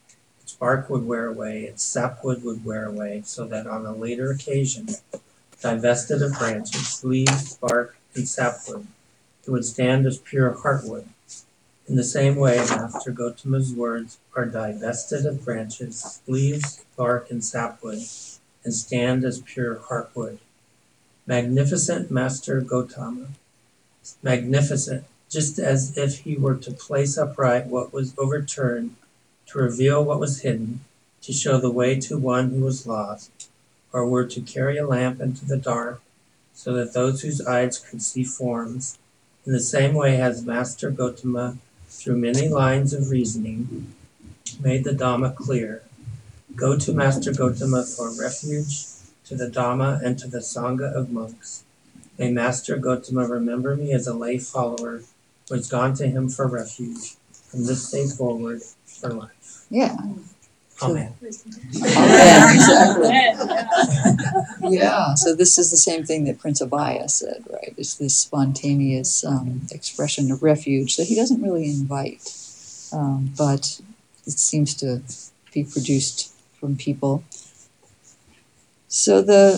its bark would wear away, its sapwood would wear away, so that on a later occasion, divested of branches, leaves, bark, and sapwood, it would stand as pure heartwood. In the same way, Master Gotama's words are divested of branches, leaves, bark, and sapwood, and stand as pure heartwood. Magnificent Master Gotama, magnificent, just as if he were to place upright what was overturned, to reveal what was hidden, to show the way to one who was lost, or were to carry a lamp into the dark, so that those whose eyes could see forms. In the same way has Master Gotama, through many lines of reasoning, made the Dhamma clear. Go to Master Gotama for refuge, to the Dhamma and to the Sangha of monks. May Master Gotama remember me as a lay follower who has gone to him for refuge, from this day forward for life. Yeah. Amen. Amen, exactly. Yeah, so this is the same thing that Prince Abaya said, right? It's this spontaneous expression of refuge that he doesn't really invite, but it seems to be produced from people. So the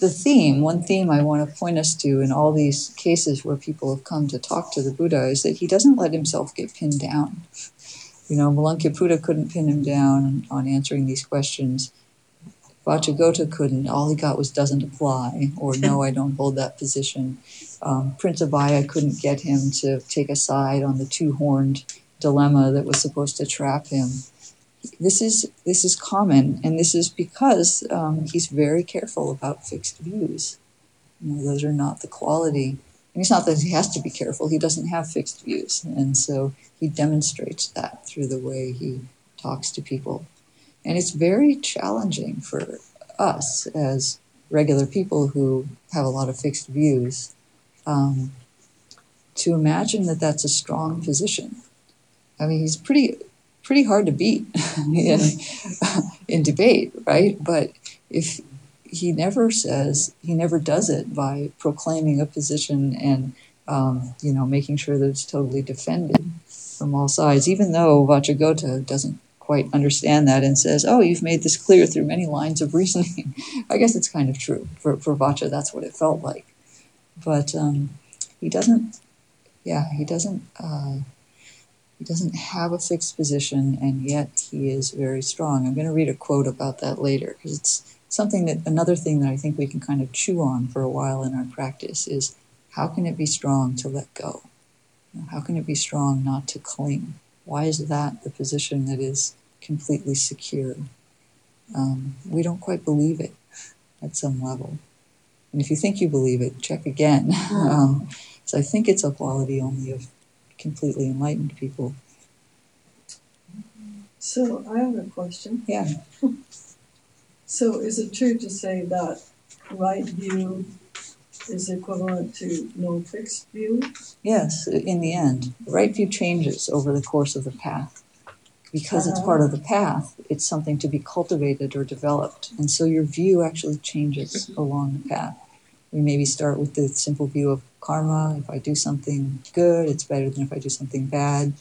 theme, one theme I want to point us to in all these cases where people have come to talk to the Buddha is that he doesn't let himself get pinned down. You know, Malankyaputta couldn't pin him down on answering these questions. Vacchagotta couldn't. All he got was doesn't apply, or no, I don't hold that position. Prince Abaya couldn't get him to take a side on the two-horned dilemma that was supposed to trap him. This is common, and this is because he's very careful about fixed views. You know, those are not the quality. And it's not that he has to be careful. He doesn't have fixed views. And so he demonstrates that through the way he talks to people. And it's very challenging for us as regular people who have a lot of fixed views to imagine that that's a strong position. I mean, he's pretty hard to beat in debate, right? But if... he never does it by proclaiming a position and, making sure that it's totally defended from all sides, even though Vacchagotta doesn't quite understand that and says, oh, you've made this clear through many lines of reasoning. I guess it's kind of true. For Vaccha, that's what it felt like. But he doesn't have a fixed position, and yet he is very strong. I'm going to read a quote about that later, because it's another thing that I think we can kind of chew on for a while in our practice is, how can it be strong to let go? How can it be strong not to cling? Why is that the position that is completely secure? We don't quite believe it at some level. And if you think you believe it, check again. So I think it's a quality only of completely enlightened people. So I have a question. Yeah. So is it true to say that right view is equivalent to no fixed view? Yes, in the end. Right view changes over the course of the path. Because it's part of the path, it's something to be cultivated or developed. And so your view actually changes along the path. We maybe start with the simple view of karma. If I do something good, it's better than if I do something bad.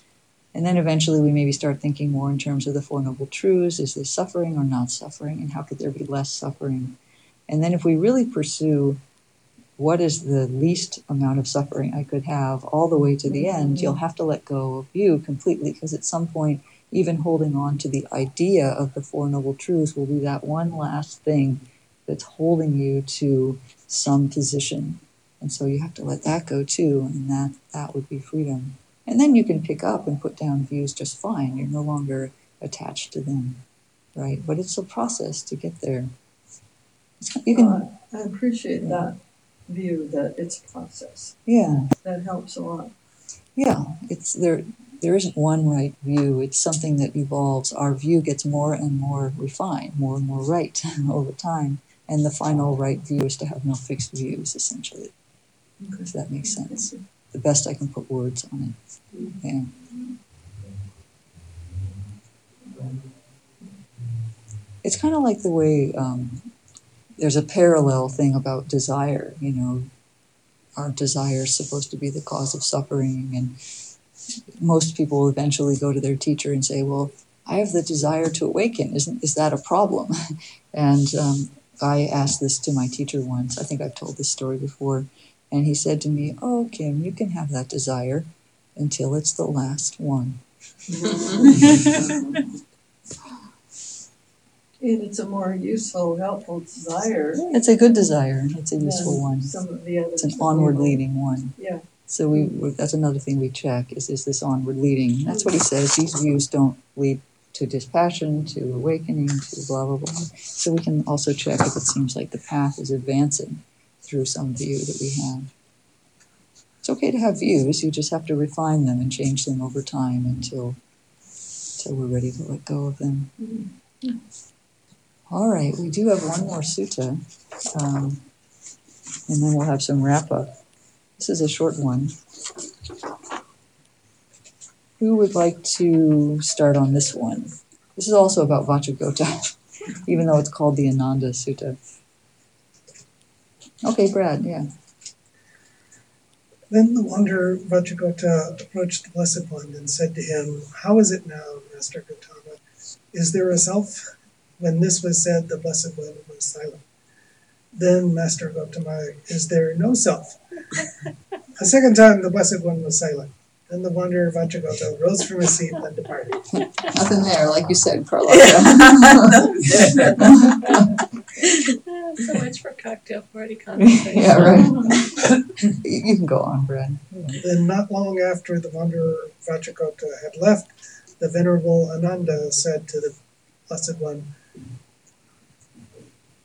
And then eventually we maybe start thinking more in terms of the Four Noble Truths. Is this suffering or not suffering? And how could there be less suffering? And then if we really pursue what is the least amount of suffering I could have all the way to the end, you'll have to let go of you completely, because at some point, even holding on to the idea of the Four Noble Truths will be that one last thing that's holding you to some position. And so you have to let that go too, and that would be freedom. And then you can pick up and put down views just fine. You're no longer attached to them, right? But it's a process to get there. I appreciate that view that it's a process. Yeah. That helps a lot. Yeah, it's there. There isn't one right view. It's something that evolves. Our view gets more and more refined, more and more right over time. And the final right view is to have no fixed views, essentially. Okay. If that makes sense. The best I can put words on it. Yeah. It's kind of like the way there's a parallel thing about desire. You know, our desire is supposed to be the cause of suffering, and most people eventually go to their teacher and say, well, I have the desire to awaken. Is that a problem? And I asked this to my teacher once. I think I've told this story before. And he said to me, oh, Kim, you can have that desire until it's the last one. And it's a more useful, helpful desire. It's a good desire. It's a useful one. Some of the others, it's an onward-leading one. Yeah. So that's another thing we check, is this onward leading? That's what he says. These views don't lead to dispassion, to awakening, to blah, blah, blah. So we can also check if it seems like the path is advancing through some view that we have. It's okay to have views. You just have to refine them and change them over time until we're ready to let go of them. Mm-hmm. All right, we do have one more sutta, and then we'll have some wrap-up. This is a short one. Who would like to start on this one? This is also about Vacchagotta, even though it's called the Ananda Sutta. Okay, Brad, yeah. Then the wanderer Vacchagotta approached the Blessed One and said to him, "How is it now, Master Gotama? Is there a self?" When this was said, the Blessed One was silent. Then, Master Gotama, is there no self? A second time, the Blessed One was silent. Then the wanderer Vacchagotta rose from his seat and departed. Nothing there, like you said, Carlotta. So much for cocktail party conversation. Yeah, right. You can go on, Brad. Then, not long after the wanderer Vacchagotta had left, the Venerable Ananda said to the Blessed One,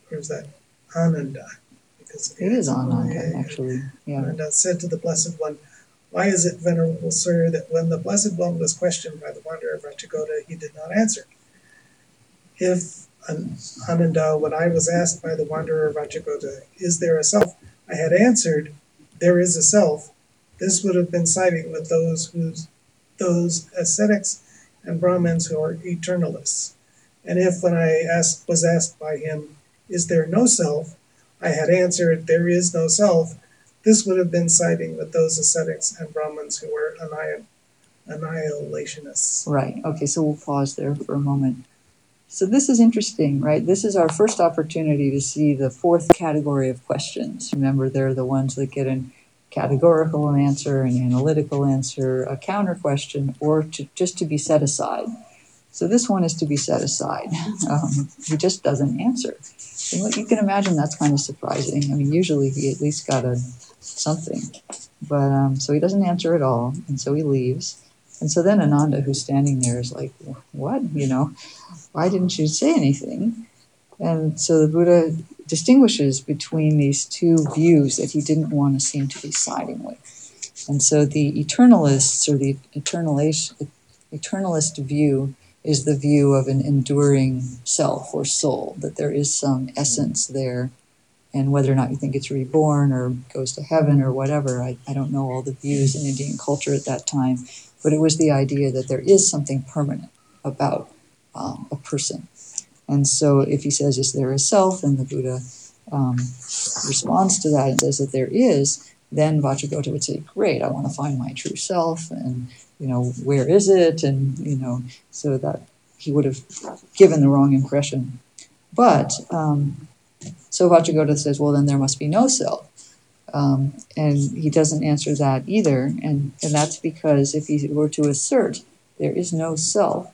where's that? Ananda. Because it is Ananda, actually. Yeah. Ananda said to the Blessed One, "Why is it, Venerable Sir, that when the Blessed One was questioned by the wanderer Vacchagotta, he did not answer? If, Ananda, when I was asked by the wanderer Vacchagotta, is there a self, I had answered, there is a self, this would have been siding with those ascetics and Brahmins who are eternalists. And if, when I was asked by him, is there no self, I had answered, there is no self, this would have been siding with those ascetics and Brahmins who were annihilationists. Right, okay, so we'll pause there for a moment. So this is interesting, right? This is our first opportunity to see the fourth category of questions. Remember, they're the ones that get a categorical answer, an analytical answer, a counter question, or just to be set aside. So this one is to be set aside. He just doesn't answer. And you can imagine that's kind of surprising. I mean, usually he at least got something. But so he doesn't answer at all, and so he leaves. And so then Ananda, who's standing there, is like, what? You know, why didn't you say anything? And so the Buddha distinguishes between these two views that he didn't want to seem to be siding with. And so the eternalists, or the eternalist view, is the view of an enduring self or soul, that there is some essence there. And whether or not you think it's reborn or goes to heaven or whatever, I don't know all the views in Indian culture at that time, but it was the idea that there is something permanent about a person. And so if he says, is there a self? And the Buddha responds to that and says that there is, then Vacchagotta would say, great, I want to find my true self, and, you know, where is it? And, you know, so that he would have given the wrong impression. But, so Vacchagotta says, well, then there must be no self. And he doesn't answer that either. And that's because if he were to assert there is no self,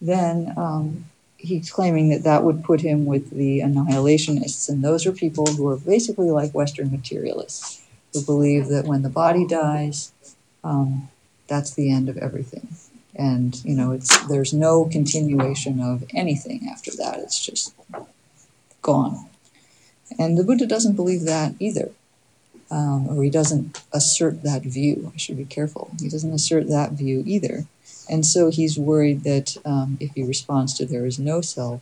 then he's claiming that that would put him with the annihilationists. And those are people who are basically like Western materialists, who believe that when the body dies, that's the end of everything. And, you know, there's no continuation of anything after that. It's just gone. And the Buddha doesn't believe that either. Or he doesn't assert that view. I should be careful. He doesn't assert that view either. And so he's worried that if he responds to there is no self,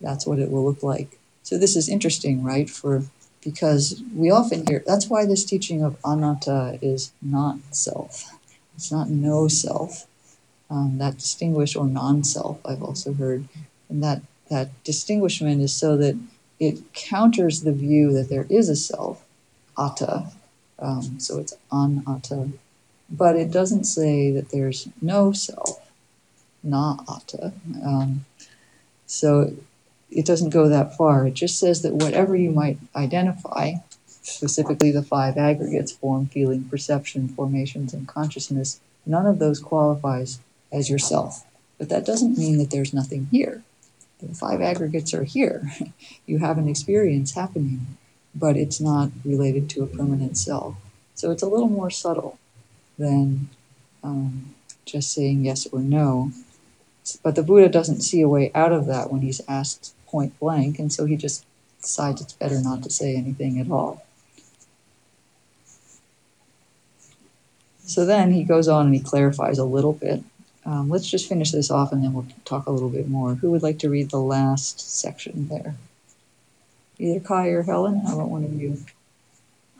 that's what it will look like. So this is interesting, right? Because we often hear, that's why this teaching of anatta is not self. It's not no self. That distinguish or non-self, I've also heard. And that distinguishment is so that it counters the view that there is a self, atta, so it's anatta, but it doesn't say that there's no self, na-atta. So it doesn't go that far. It just says that whatever you might identify, specifically the five aggregates, form, feeling, perception, formations, and consciousness, none of those qualifies as yourself. But that doesn't mean that there's nothing here. The five aggregates are here. You have an experience happening, but it's not related to a permanent self. So it's a little more subtle than just saying yes or no. But the Buddha doesn't see a way out of that when he's asked point blank, and so he just decides it's better not to say anything at all. So then he goes on and he clarifies a little bit. Let's just finish this off and then we'll talk a little bit more. Who would like to read the last section there? Either Kai or Helen, how about one of you?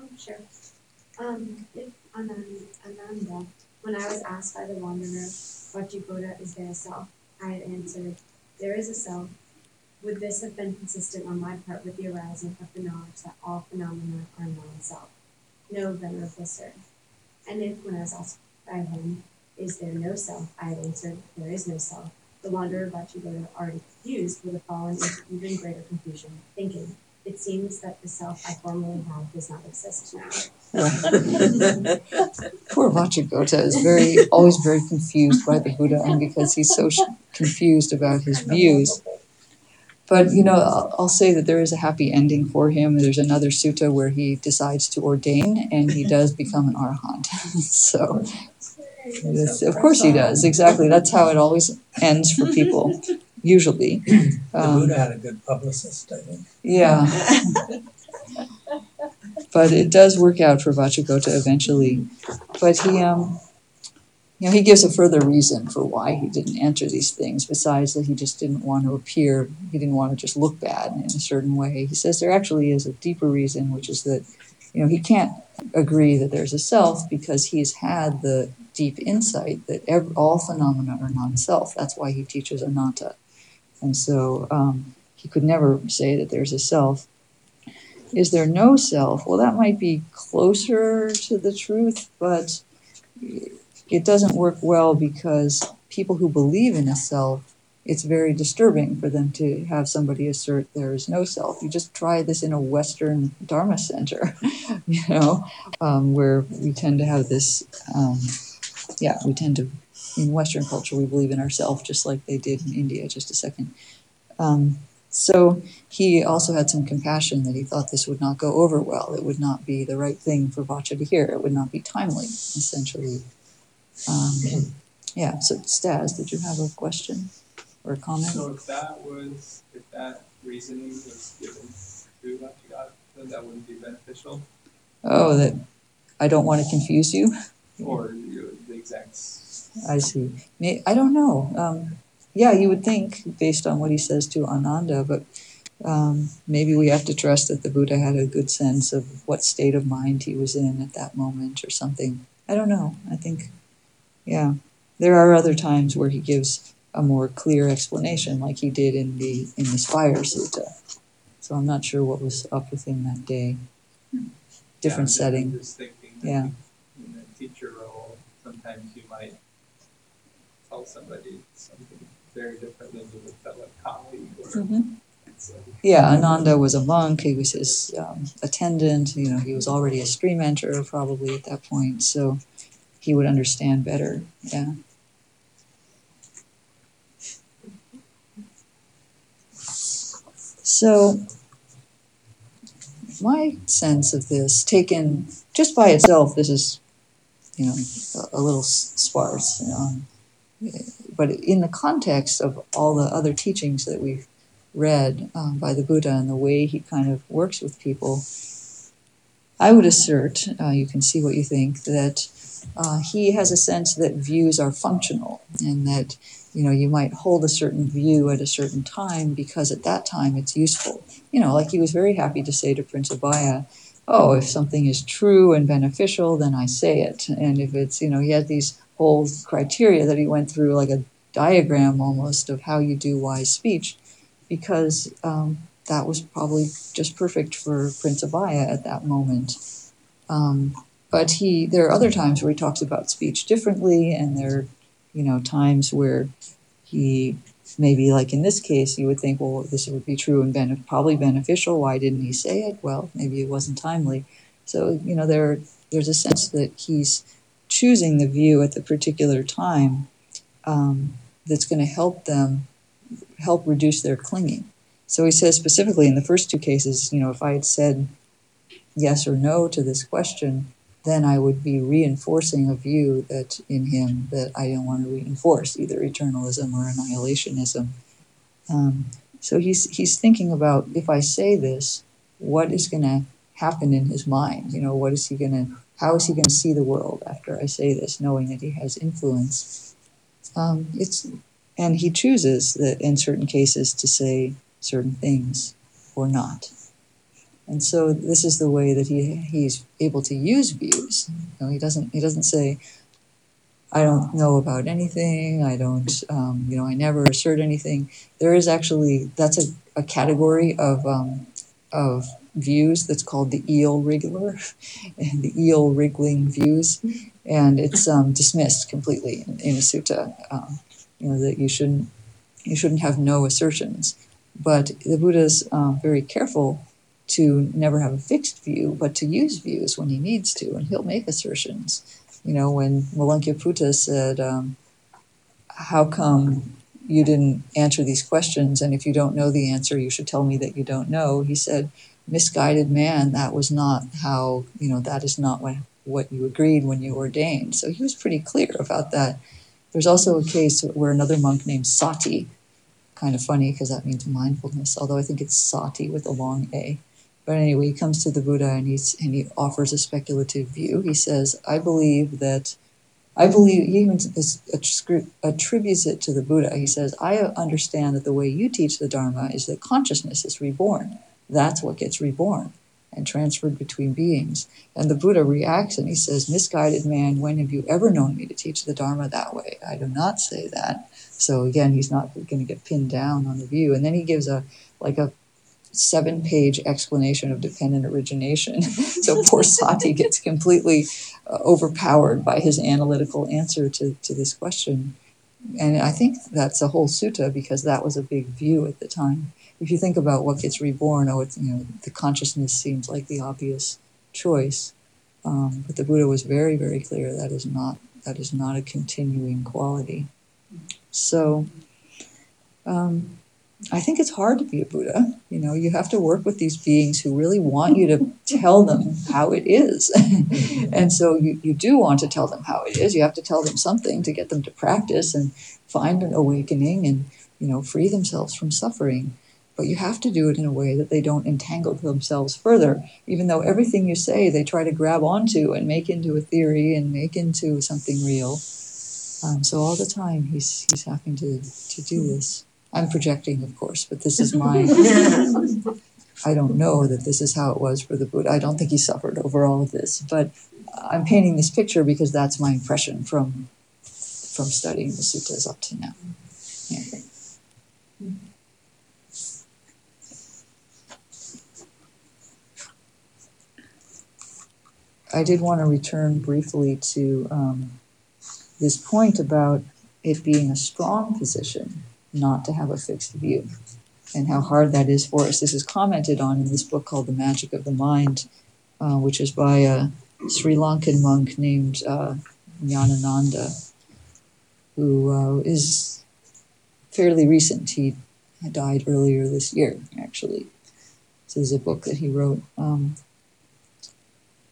Oh, sure. If Ananda, when I was asked by the wanderer, Vacchagotta, is there a self? I had answered, there is a self. Would this have been consistent on my part with the arousal of the knowledge that all phenomena are non-self? No, venerable sir. And if, when I was asked by him, is there no self? I had answered, there is no self. The wanderer Vacchagotta, already confused, would have fallen into even greater confusion, thinking, it seems that the self I formerly had does not exist now. Poor Vacchagotta is always very confused by the Buddha, and because he's so confused about his views. But, you know, I'll say that there is a happy ending for him. There's another sutta where he decides to ordain, and he does become an arahant. So, yes, of course he does. Exactly. That's how it always ends for people, usually. The Buddha had a good publicist, I think. Yeah. But it does work out for Vacchagotta eventually. But he, you know, he gives a further reason for why he didn't answer these things, besides that he just didn't want to appear, he didn't want to just look bad in a certain way. He says there actually is a deeper reason, which is that, you know, he can't agree that there's a self because he's had the deep insight that all phenomena are non-self. That's why he teaches anatta. And so he could never say that there's a self. Is there no self? Well, that might be closer to the truth, but it doesn't work well because people who believe in a self, it's very disturbing for them to have somebody assert there is no self. You just try this in a Western Dharma center, you know, where we tend to have this, in Western culture, we believe in ourselves just like they did in India, just a second. So he also had some compassion that he thought this would not go over well. It would not be the right thing for Vacha to hear. It would not be timely, essentially. So Stas, did you have a question? Or comment? So if that reasoning was given to Vacchagotta, that wouldn't be beneficial? Oh, that I don't want to confuse you? Or the exacts. I see. I don't know. You would think, based on what he says to Ananda, but maybe we have to trust that the Buddha had a good sense of what state of mind he was in at that moment or something. I don't know. I think, there are other times where he gives a more clear explanation, like he did in the Spire Sutta. So I'm not sure what was up with him that day. different setting. Just thinking that in a teacher role, sometimes you might tell somebody something very different than you would tell a colleague. Or Ananda was a monk. He was his attendant. You know, he was already a stream enterer probably at that point, so he would understand better. Yeah. So my sense of this, taken just by itself, this is, a little sparse, but in the context of all the other teachings that we've read by the Buddha and the way he kind of works with people, I would assert, you can see what you think, that he has a sense that views are functional, and that you might hold a certain view at a certain time because at that time it's useful. Like he was very happy to say to Prince Abaya, oh, if something is true and beneficial, then I say it. And if it's, he had these whole criteria that he went through, like a diagram almost of how you do wise speech, because that was probably just perfect for Prince Abaya at that moment. But there are other times where he talks about speech differently, and there are, times where he, maybe like in this case, you would think, well, this would be true and probably beneficial. Why didn't he say it? Well, maybe it wasn't timely. So, there's a sense that he's choosing the view at the particular time that's going to help reduce their clinging. So he says specifically in the first two cases, if I had said yes or no to this question, then I would be reinforcing a view that in him that I don't want to reinforce, either eternalism or annihilationism. So he's thinking about, if I say this, what is going to happen in his mind? How is he going to see the world after I say this, knowing that he has influence? And he chooses that in certain cases to say certain things or not. And so this is the way that he's able to use views. He doesn't say, I don't know about anything, I don't, I never assert anything. There is actually, that's a category of views that's called the eel wriggler, and the eel wriggling views, and it's dismissed completely in a sutta, that you shouldn't have no assertions. But the Buddha's very careful to never have a fixed view, but to use views when he needs to, and he'll make assertions. When Malankyaputta said, how come you didn't answer these questions, and if you don't know the answer, you should tell me that you don't know, he said, misguided man, that was not how, that is not what you agreed when you ordained. So he was pretty clear about that. There's also a case where another monk named Sati, kind of funny because that means mindfulness, although I think it's Sati with a long A. But anyway, he comes to the Buddha and he offers a speculative view. He says, I believe, he even attributes it to the Buddha. He says, I understand that the way you teach the Dharma is that consciousness is reborn. That's what gets reborn and transferred between beings. And the Buddha reacts and he says, misguided man, when have you ever known me to teach the Dharma that way? I do not say that. So again, he's not going to get pinned down on the view. And then he gives a 7-page explanation of dependent origination. So poor Sati gets completely overpowered by his analytical answer to this question. And I think that's a whole sutta, because that was a big view at the time. If you think about what gets reborn, the consciousness seems like the obvious choice. But the Buddha was very, very clear that is not a continuing quality. So I think it's hard to be a Buddha. You have to work with these beings who really want you to tell them how it is. And so you do want to tell them how it is. You have to tell them something to get them to practice and find an awakening and, free themselves from suffering. But you have to do it in a way that they don't entangle themselves further, even though everything you say they try to grab onto and make into a theory and make into something real. So all the time he's having to do this. I'm projecting, of course, but this is my... I don't know that this is how it was for the Buddha. I don't think he suffered over all of this, but I'm painting this picture because that's my impression from studying the suttas up to now. Yeah. I did want to return briefly to this point about it being a strong position not to have a fixed view, and how hard that is for us. This is commented on in this book called The Magic of the Mind, which is by a Sri Lankan monk named Ñāṇananda, who is fairly recent. He died earlier this year, actually. So this is a book that he wrote.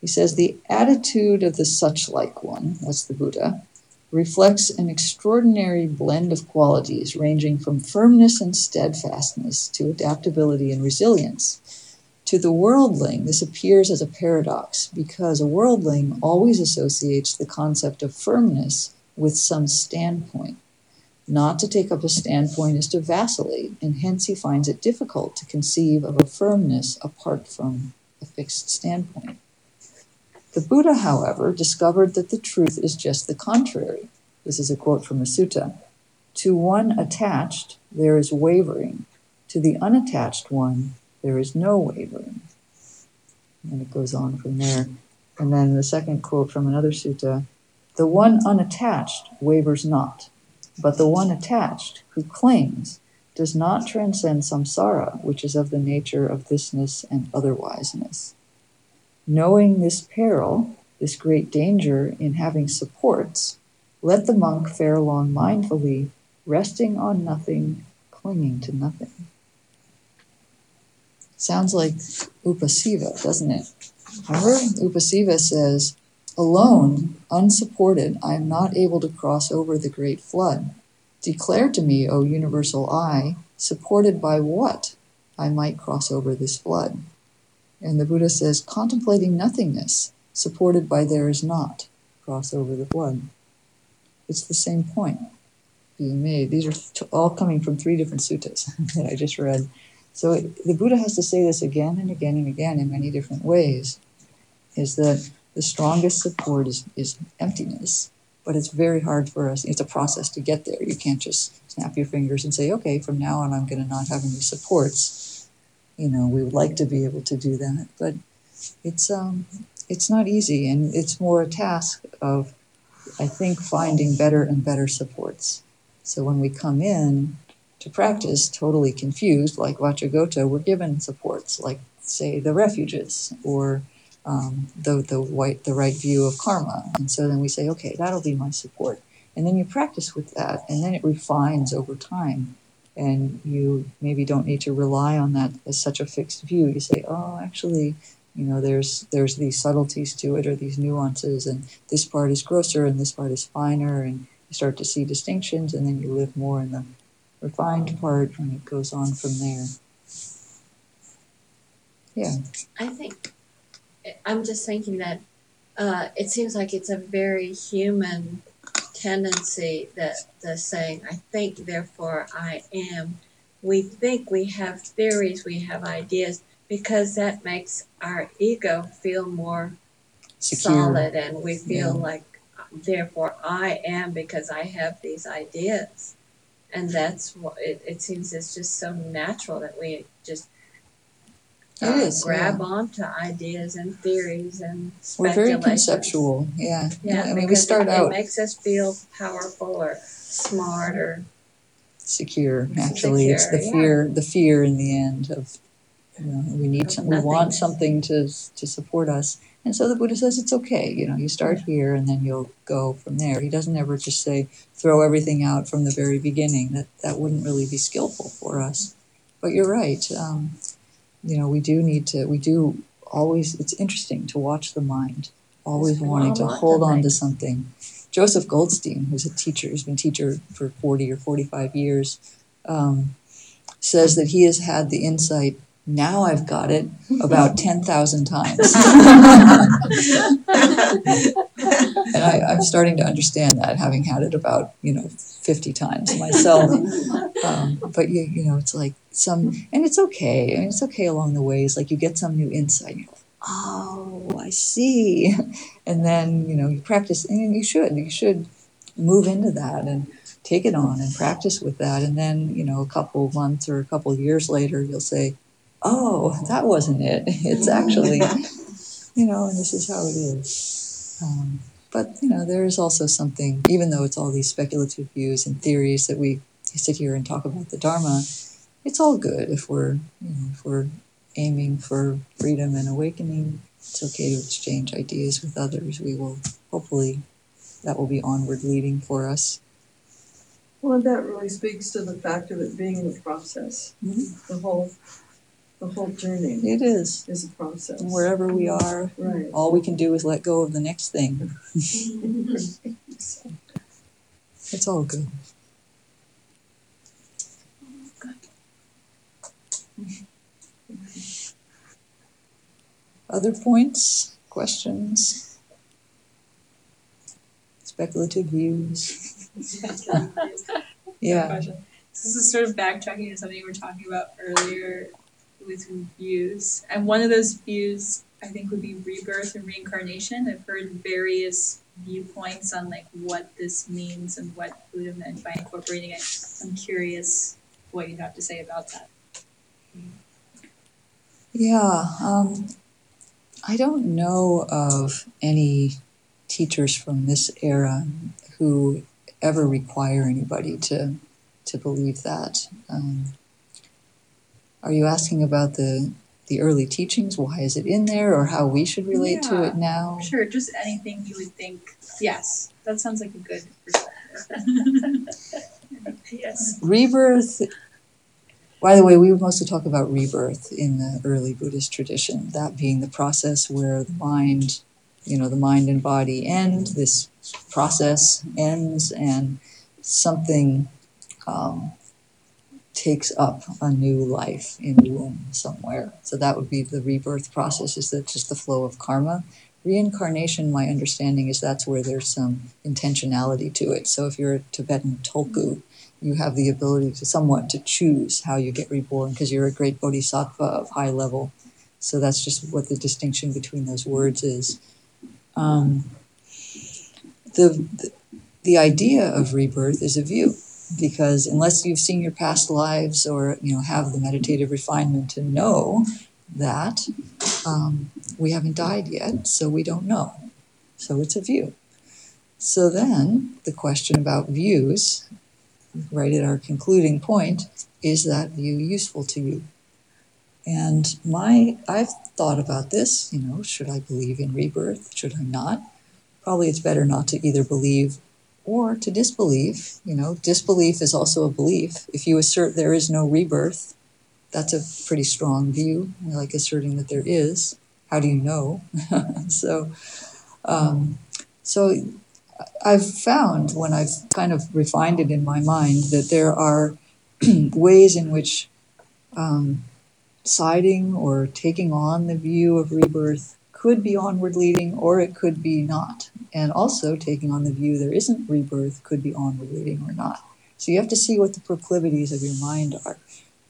He says, the attitude of the such-like one, that's the Buddha, reflects an extraordinary blend of qualities ranging from firmness and steadfastness to adaptability and resilience. To the worldling, this appears as a paradox because a worldling always associates the concept of firmness with some standpoint. Not to take up a standpoint is to vacillate, and hence he finds it difficult to conceive of a firmness apart from a fixed standpoint. The Buddha, however, discovered that the truth is just the contrary. This is a quote from a sutta. To one attached, there is wavering. To the unattached one, there is no wavering. And it goes on from there. And then the second quote from another sutta. The one unattached wavers not, but the one attached who clings does not transcend samsara, which is of the nature of thisness and otherwiseness. Knowing this peril, this great danger in having supports, let the monk fare along mindfully, resting on nothing, clinging to nothing. Sounds like Upasiva, doesn't it? However, Upasiva says, alone, unsupported, I am not able to cross over the great flood. Declare to me, O universal I, supported by what I might cross over this flood. And the Buddha says, contemplating nothingness, supported by there is not, cross over the flood. It's the same point being made. These are all coming from three different suttas that I just read. So the Buddha has to say this again and again and again in many different ways, is that the strongest support is emptiness, but it's very hard for us. It's a process to get there. You can't just snap your fingers and say, okay, from now on I'm going to not have any supports. You know, we would like to be able to do that, but it's not easy, and it's more a task of, I think, finding better and better supports. So when we come in to practice totally confused, like Vacchagotta, we're given supports, like, say, the refuges, or the right view of karma. And so then we say, okay, that'll be my support. And then you practice with that, and then it refines over time. And you maybe don't need to rely on that as such a fixed view. You say, oh, actually, you know, there's these subtleties to it, or these nuances, and this part is grosser and this part is finer, and you start to see distinctions, and then you live more in the refined part, and it goes on from there. Yeah. I think, I'm just thinking that it seems like it's a very human tendency that the saying, I think, therefore I am. We think, we have theories, we have ideas, because that makes our ego feel more secure, solid, and we feel like, therefore I am, because I have these ideas. And that's what it seems, it's just so natural that we just grab onto ideas and theories and speculation. We're very conceptual, yeah. I mean, we start out. It makes us feel powerful or smart or secure. Actually, it's the fear. The fear in the end of, you know, we need something, we want something to support us, and so the Buddha says it's okay. You know, you start here and then you'll go from there. He doesn't ever just say throw everything out from the very beginning. That wouldn't really be skillful for us. But you're right. You know, we do always, it's interesting to watch the mind, always wanting to hold on to something. Joseph Goldstein, who's a teacher, who's been teacher for 40 or 45 years, says that he has had the insight, now I've got it, about 10,000 times. And I'm starting to understand that, having had it about, 50 times myself. But, you know, it's like and it's okay. I mean, it's okay along the way. It's like you get some new insight. You're like, oh, I see. And then, you practice, and you should move into that and take it on and practice with that. And then, a couple of months or a couple of years later, you'll say, oh, that wasn't it. It's actually and this is how it is. But, there is also something, even though it's all these speculative views and theories that we sit here and talk about the Dharma, it's all good if we're, if we're aiming for freedom and awakening. It's okay to exchange ideas with others. We will, hopefully, that will be onward leading for us. Well, that really speaks to the fact of it being the process. Mm-hmm. The whole journey. It is. Is a process. And wherever we are, right. All we can do is let go of the next thing. It's all good. Other points, questions, speculative views? Yeah. This is sort of backtracking to something we were talking about earlier with views. And one of those views, I think, would be rebirth and reincarnation. I've heard various viewpoints on what this means and what Buddha meant by incorporating it. I'm curious what you'd have to say about that. Yeah, I don't know of any teachers from this era who ever require anybody to believe that. Are you asking about the early teachings? Why is it in there, or how we should relate to it now? Sure, just anything you would think. Yes, that sounds like a good perspective. Yes. Rebirth. By the way, we would mostly talk about rebirth in the early Buddhist tradition, that being the process where the mind, the mind and body end, this process ends, and something takes up a new life in the womb somewhere. So that would be the rebirth process, is that just the flow of karma. Reincarnation, my understanding is that's where there's some intentionality to it. So if you're a Tibetan Tulku, you have the ability to somewhat to choose how you get reborn, because you're a great bodhisattva of high level. So that's just what the distinction between those words is. The idea of rebirth is a view, because unless you've seen your past lives or have the meditative refinement to know that, we haven't died yet, so we don't know. So it's a view. So then the question about views, right at our concluding point, is that view useful to you? And I've thought about this, should I believe in rebirth? Should I not? Probably it's better not to either believe or to disbelieve. Disbelief is also a belief. If you assert there is no rebirth, that's a pretty strong view, like asserting that there is. How do you know? So I've found, when I've kind of refined it in my mind, that there are ways in which siding or taking on the view of rebirth could be onward leading, or it could be not. And also taking on the view there isn't rebirth could be onward leading or not. So you have to see what the proclivities of your mind are.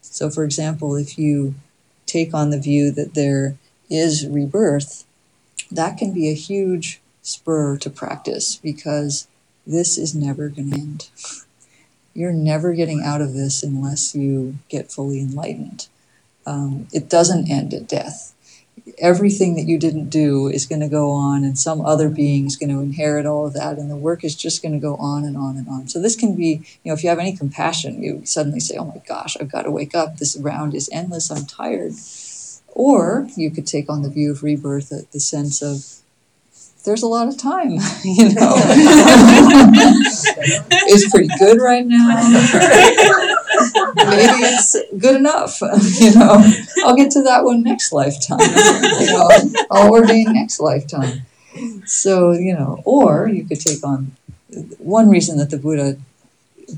So for example, if you take on the view that there is rebirth, that can be a huge spur to practice, because this is never going to end. You're never getting out of this unless you get fully enlightened. It doesn't end at death. Everything that you didn't do is going to go on, and some other being is going to inherit all of that, and the work is just going to go on and on and on. So this can be, if you have any compassion, you suddenly say, oh my gosh, I've got to wake up. This round is endless. I'm tired. Or you could take on the view of rebirth at the sense of, there's a lot of time, It's pretty good right now. Maybe it's good enough, I'll get to that one next lifetime, I'll ordain next lifetime. So, or you could take on, one reason that the Buddha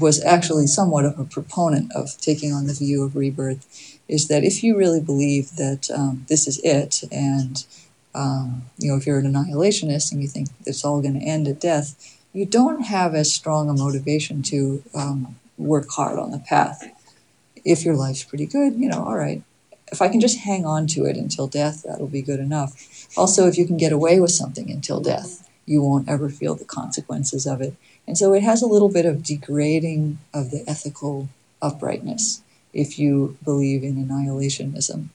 was actually somewhat of a proponent of taking on the view of rebirth is that if you really believe that this is it, and if you're an annihilationist and you think it's all going to end at death, you don't have as strong a motivation to work hard on the path. If your life's pretty good, all right, if I can just hang on to it until death, that'll be good enough. Also, if you can get away with something until death, you won't ever feel the consequences of it. And so it has a little bit of degrading of the ethical uprightness if you believe in annihilationism.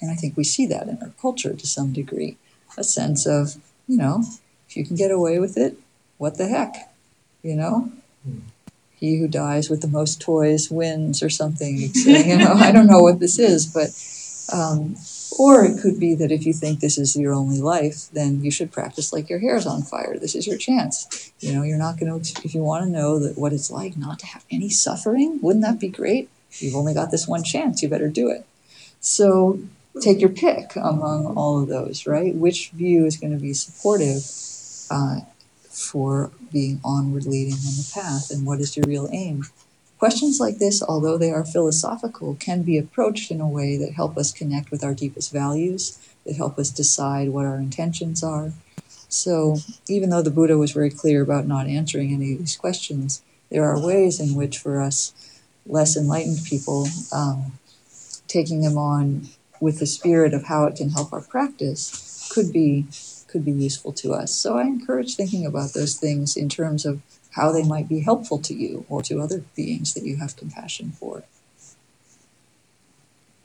And I think we see that in our culture to some degree. a sense of, you know, if you can get away with it, what the heck, you know? He who dies with the most toys wins or something. So, you know, I don't know what this is, but, or it could be that if you think this is your only life, then you should practice like your hair's on fire. This is your chance. You know, you're not going to, if you want to know that what it's like not to have any suffering, wouldn't that be great? You've only got this one chance. You better do it. So take your pick among all of those, right? Which view is going to be supportive for being onward leading on the path, and what is your real aim? Questions like this, although they are philosophical, can be approached in a way that help us connect with our deepest values, that help us decide what our intentions are. So even though the Buddha was very clear about not answering any of these questions, there are ways in which for us less enlightened people, taking them on with the spirit of how it can help our practice could be useful to us. So I encourage thinking about those things in terms of how they might be helpful to you or to other beings that you have compassion for.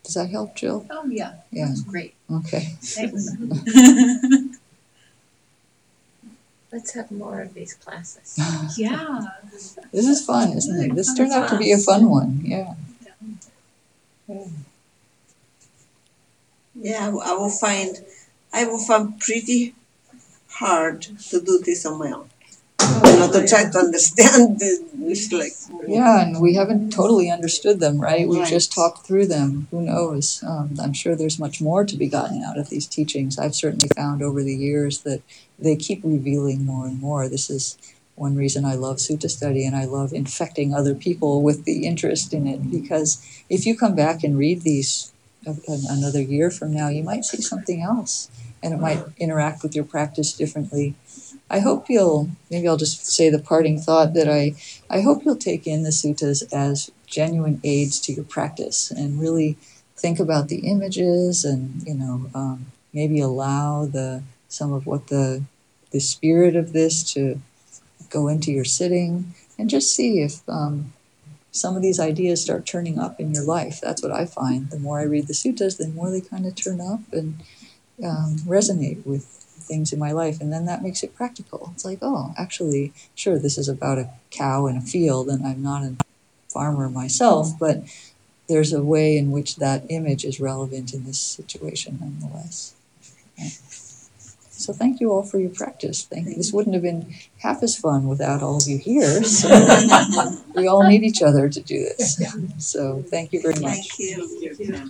Does that help, Jill? Oh, yeah. Yeah. That's great. Okay. Thanks. Let's have more of these classes. Yeah. This is fun, isn't it? This turned out to be a fun one. Yeah. Yeah. Yeah, I will find pretty hard to do this on my own. To try to understand this, like. Yeah, and we haven't totally understood them, right? We've just talked through them. Who knows? I'm sure there's much more to be gotten out of these teachings. I've certainly found over the years that they keep revealing more and more. This is one reason I love sutta study, and I love infecting other people with the interest in it, because if you come back and read these another year from now, you might see something else, and it might interact with your practice differently. I hope I'll just say the parting thought that I hope you'll take in the suttas as genuine aids to your practice and really think about the images and, you know, maybe allow some of what the spirit of this to go into your sitting, and just see if some of these ideas start turning up in your life. That's what I find. The more I read the suttas, the more they kind of turn up and resonate with things in my life, and then that makes it practical. It's like, oh, actually, sure, this is about a cow in a field, and I'm not a farmer myself, but there's a way in which that image is relevant in this situation nonetheless. Okay. So thank you all for your practice. Thank you. This wouldn't have been half as fun without all of you here. So we all need each other to do this. So thank you very much. Thank you.